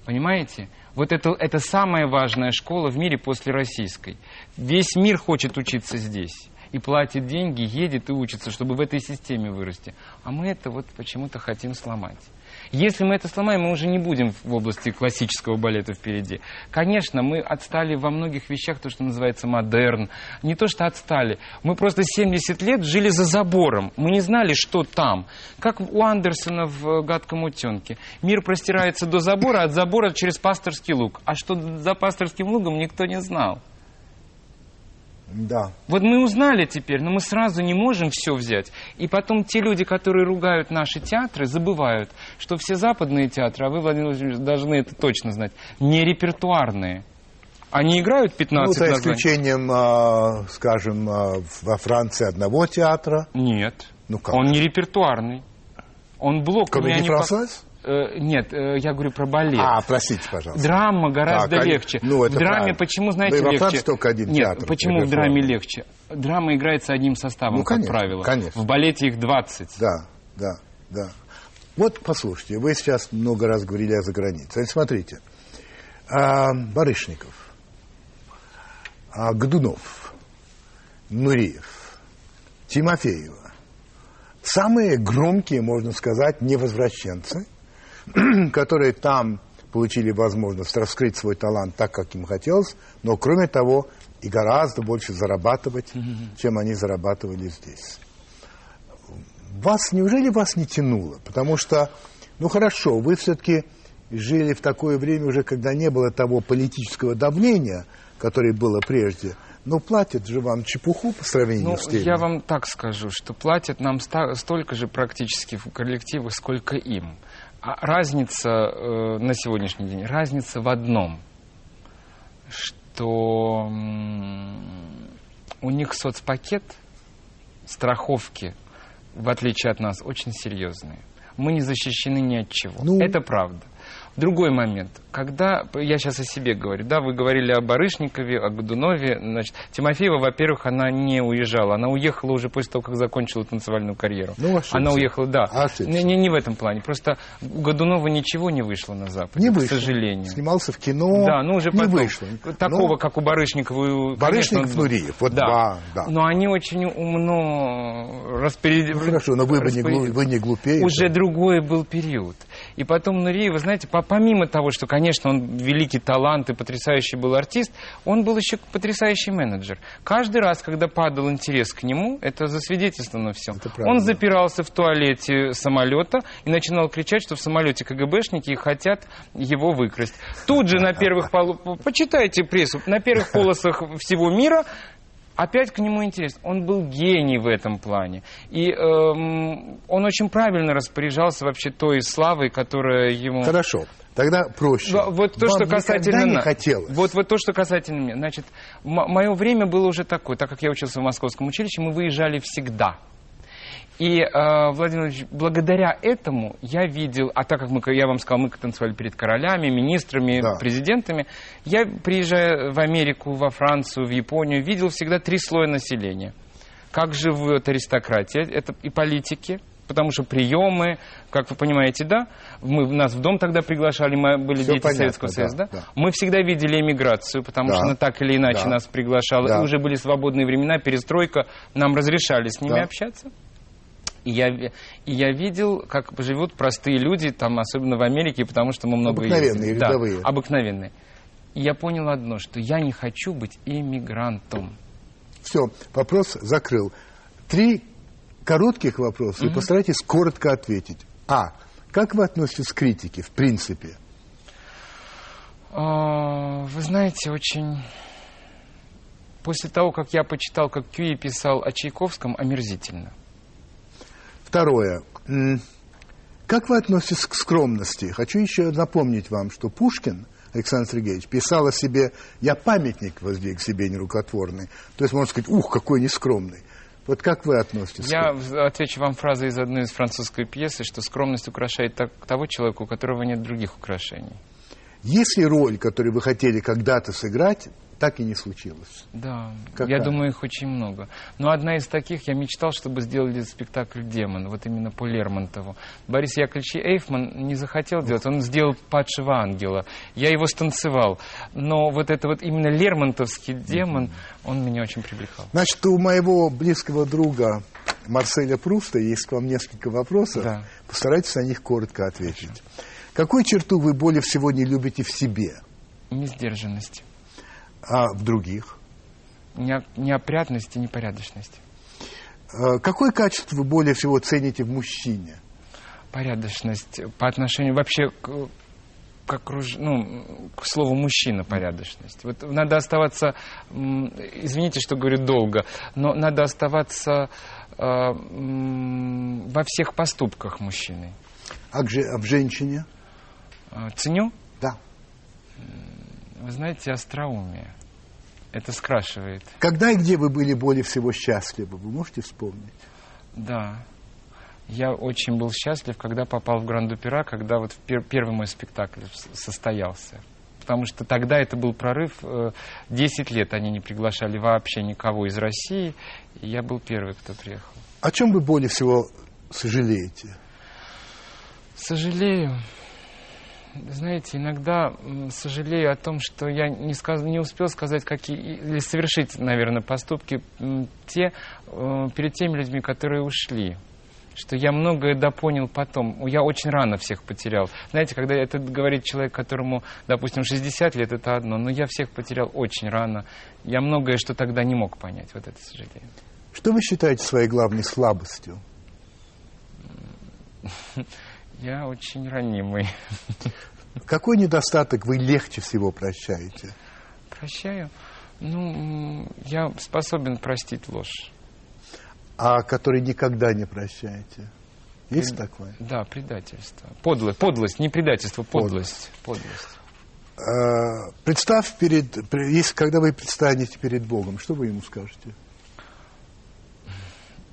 Понимаете? Вот это, это самая важная школа в мире после российской. Весь мир хочет учиться здесь. И платит деньги, едет и учится, чтобы в этой системе вырасти. А мы это вот почему-то хотим сломать. Если мы это сломаем, мы уже не будем в области классического балета впереди. Конечно, мы отстали во многих вещах, то, что называется модерн. Не то, что отстали. Мы просто семьдесят лет жили за забором. Мы не знали, что там. Как у Андерсена в «Гадком утенке». Мир простирается до забора, от забора через пасторский луг. А что за пасторским лугом, никто не знал. Да. Вот мы узнали теперь, но мы сразу не можем все взять. И потом те люди, которые ругают наши театры, забывают, что все западные театры, а вы, Владимир Владимирович, должны это точно знать, не репертуарные. Они играют пятнадцать названий. Ну, за исключением, скажем, во Франции одного театра. Нет. Ну, как? Он не репертуарный. Он блок. Комедий франсуаз? Нет, я говорю про балет. А, простите, пожалуйста. Драма гораздо да, легче. Ну, в драме правильно. почему, знаете, да легче? Во только один Нет, театр, почему в драме легче? Драма играется одним составом, ну, конечно, как правило. Конечно. В балете их двадцать. Да, да, да. Вот послушайте, вы сейчас много раз говорили о загранице. Смотрите, Барышников, Годунов, Нуриев, Тимофеева. Самые громкие, можно сказать, невозвращенцы, которые там получили возможность раскрыть свой талант так, как им хотелось, но, кроме того, и гораздо больше зарабатывать, mm-hmm. чем они зарабатывали здесь. Вас, неужели вас не тянуло? Потому что, ну хорошо, вы все-таки жили в такое время уже, когда не было того политического давления, которое было прежде. Но платят же вам чепуху по сравнению ну, с теми. Я вам так скажу, что платят нам столько же практически в коллективах, сколько им. А разница э, на сегодняшний день, разница в одном, что у них соцпакет, страховки, в отличие от нас, очень серьезные. Мы не защищены ни от чего. Ну... Это правда. Другой момент. Когда, я сейчас о себе говорю, да, вы говорили о Барышникове, о Годунове, значит, Тимофеева, во-первых, она не уезжала, она уехала уже после того, как закончила танцевальную карьеру. Ну, ошибся. Она уехала, да. Ошибся. Не, не, не в этом плане, просто у Годунова ничего не вышло на Западе, не вышло. К сожалению. Снимался в кино, да, ну, уже не потом. Вышло. Такого, но... как у Барышникова. Барышников, Нуриев, вот да. Два, да. Но они очень умно распределили. Ну, хорошо, но вы, распоряд... вы, не, вы не глупее. Уже да. Другой был период. И потом Нуриев, вы знаете, помимо того, что, конечно, он великий талант и потрясающий был артист, он был еще потрясающий менеджер. Каждый раз, когда падал интерес к нему, это засвидетельствовано всем, он запирался в туалете самолета и начинал кричать, что в самолете КГБшники хотят его выкрасть. Тут же на первых полосах, почитайте прессу, на первых полосах всего мира... Опять к нему интерес. Он был гений в этом плане. И эм, он очень правильно распоряжался вообще той славой, которая ему... Хорошо. Тогда проще. Да, вот то, что касательно... не хотелось. Вот, вот то, что касательно меня. Значит, мое время было уже такое. Так как я учился в Московском училище, мы выезжали всегда. И, э, Владимир Владимирович, благодаря этому я видел, а так как мы, я вам сказал, мы танцевали перед королями, министрами, да. президентами, я, приезжая в Америку, во Францию, в Японию, видел всегда три слоя населения. Как живет аристократия, это и политики, потому что приемы, как вы понимаете, да, мы, нас в дом тогда приглашали, мы были все дети понятно, Советского да, Союза, да? Да. Мы всегда видели эмиграцию, потому да. что она так или иначе да. нас приглашала, да. и уже были свободные времена, перестройка, нам разрешали с ними да. общаться. И я, и я видел, как живут простые люди, там, особенно в Америке, потому что мы много обыкновенные, ездили. Рядовые. Да, обыкновенные. И я понял одно, что я не хочу быть эмигрантом. Все, вопрос закрыл. Три коротких вопроса, mm-hmm. и постарайтесь коротко ответить. А. Как вы относитесь к критике, в принципе? Вы знаете, очень... После того, как я почитал, как Кюи писал о Чайковском, омерзительно. Второе. Как вы относитесь к скромности? Хочу еще напомнить вам, что Пушкин, Александр Сергеевич, писал о себе «Я памятник воздвиг себе нерукотворный». То есть, можно сказать, ух, какой нескромный. Вот как вы относитесь? Я отвечу вам фразой из одной из французской пьесы, что скромность украшает так, того человека, у которого нет других украшений. Если роль, которую вы хотели когда-то сыграть, так и не случилось. Да, какая? Я думаю, их очень много. Но одна из таких, я мечтал, чтобы сделали спектакль «Демон», вот именно по Лермонтову. Борис Яковлевич Эйфман не захотел делать, он сделал «Падшего ангела». Я его станцевал. Но вот это вот именно лермонтовский «Демон», он меня очень привлекал. Значит, у моего близкого друга Марселя Пруста есть к вам несколько вопросов. Да. Постарайтесь на них коротко ответить. Хорошо. Какую черту вы более всего не любите в себе? Несдержанность. А в других? Неопрятность и непорядочность. Какое качество вы более всего цените в мужчине? Порядочность по отношению вообще к, к, окруж... ну, к слову «мужчина» порядочность. Вот надо оставаться, извините, что говорю долго, но надо оставаться э, во всех поступках мужчины. А в женщине? Ценю? Да. Вы знаете, остроумие. Это скрашивает. Когда и где вы были более всего счастливы? Вы можете вспомнить? Да. Я очень был счастлив, когда попал в Гранд-Опера, когда вот пер- первый мой спектакль состоялся. Потому что тогда это был прорыв. Десять лет они не приглашали вообще никого из России. И я был первый, кто приехал. О чем вы более всего сожалеете? Сожалею. знаете, иногда сожалею о том, что я не, сказ... не успел сказать, какие, или совершить, наверное, поступки те, перед теми людьми, которые ушли. Что я многое допонял потом. Я очень рано всех потерял. Знаете, когда это говорит человек, которому, допустим, шестьдесят лет, это одно. Но я всех потерял очень рано. Я многое, что тогда не мог понять. Вот это сожаление. Что вы считаете своей главной слабостью? Я очень ранимый. Какой недостаток вы легче всего прощаете? Прощаю? Ну, я способен простить ложь. А который никогда не прощаете. Есть Пред... такое? Да, предательство. Подлость, подлость, не предательство, подлость. Подлость. Подлость. Представь перед... Если, когда вы предстанете перед Богом, что вы ему скажете?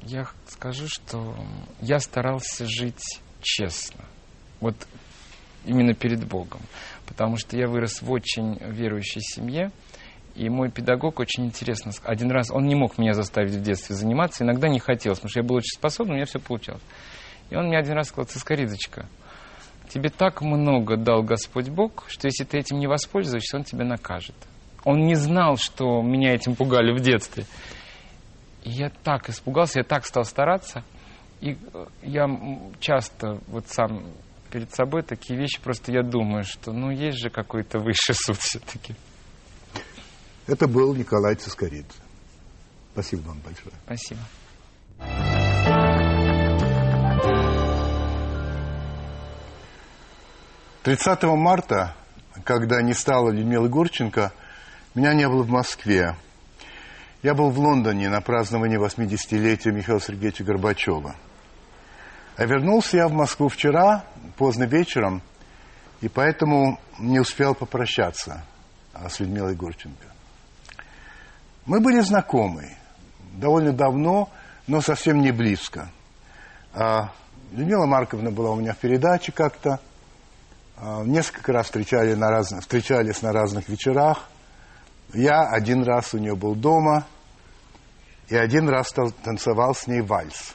Я скажу, что я старался жить честно. Вот именно перед Богом. Потому что я вырос в очень верующей семье. И мой педагог очень интересно... Один раз он не мог меня заставить в детстве заниматься, иногда не хотелось, потому что я был очень способным, у меня все получалось. И он мне один раз сказал: Цискаридзочка, тебе так много дал Господь Бог, что если ты этим не воспользуешься, Он тебя накажет. Он не знал, что меня этим пугали в детстве. И я так испугался, я так стал стараться. И я часто вот сам перед собой такие вещи, просто я думаю, что ну есть же какой-то высший суд все-таки. Это был Николай Цискаридзе. Спасибо вам большое. Спасибо. тридцатого марта, когда не стало Людмилы Гурченко, меня не было в Москве. Я был в Лондоне на праздновании восьмидесятилетия Михаила Сергеевича Горбачева. А вернулся я в Москву вчера, поздно вечером, и поэтому не успел попрощаться с Людмилой Гурченко. Мы были знакомы довольно давно, но совсем не близко. Людмила Марковна была у меня в передаче как-то. Несколько раз встречали на раз... встречались на разных вечерах. Я один раз у нее был дома. И один раз танцевал с ней вальс.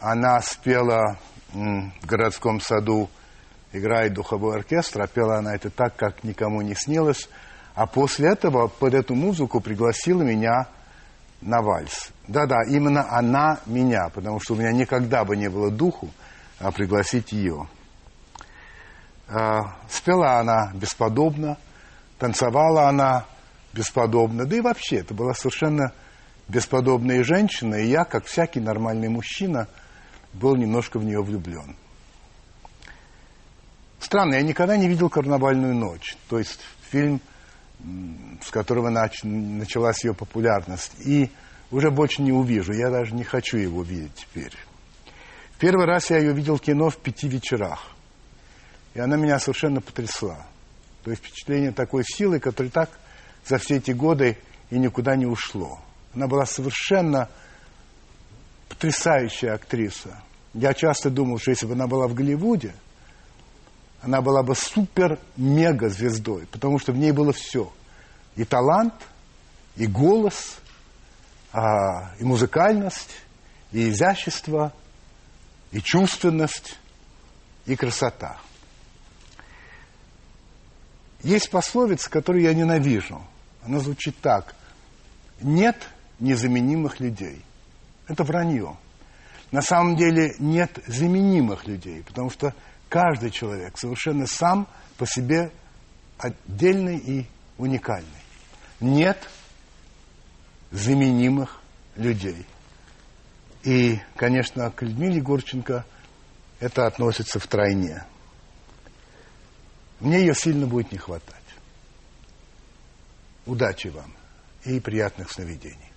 Она спела в городском саду, играет духовой оркестр. А пела она это так, как никому не снилось. А после этого под эту музыку пригласила меня на вальс. Да-да, именно она меня, потому что у меня никогда бы не было духу пригласить ее. Спела она бесподобно, танцевала она бесподобно. Да и вообще, это была совершенно бесподобная женщина, и я, как всякий нормальный мужчина, был немножко в нее влюблен. Странно, я никогда не видел «Карнавальную ночь», то есть фильм, с которого нач... началась ее популярность. И уже больше не увижу. Я даже не хочу его видеть теперь. Первый раз я ее видел в кино «В пяти вечерах». И она меня совершенно потрясла. То есть впечатление такой силы, которое так за все эти годы и никуда не ушло. Она была совершенно потрясающая актриса. Я часто думал, что если бы она была в Голливуде, она была бы супер-мега-звездой, потому что в ней было все. И талант, и голос, и музыкальность, и изящество, и чувственность, и красота. Есть пословица, которую я ненавижу. Она звучит так. Нет незаменимых людей. Это вранье. На самом деле нет заменимых людей, потому что каждый человек совершенно сам по себе отдельный и уникальный. Нет заменимых людей. И, конечно, к Людмиле Гурченко это относится втройне. Мне ее сильно будет не хватать. Удачи вам и приятных сновидений.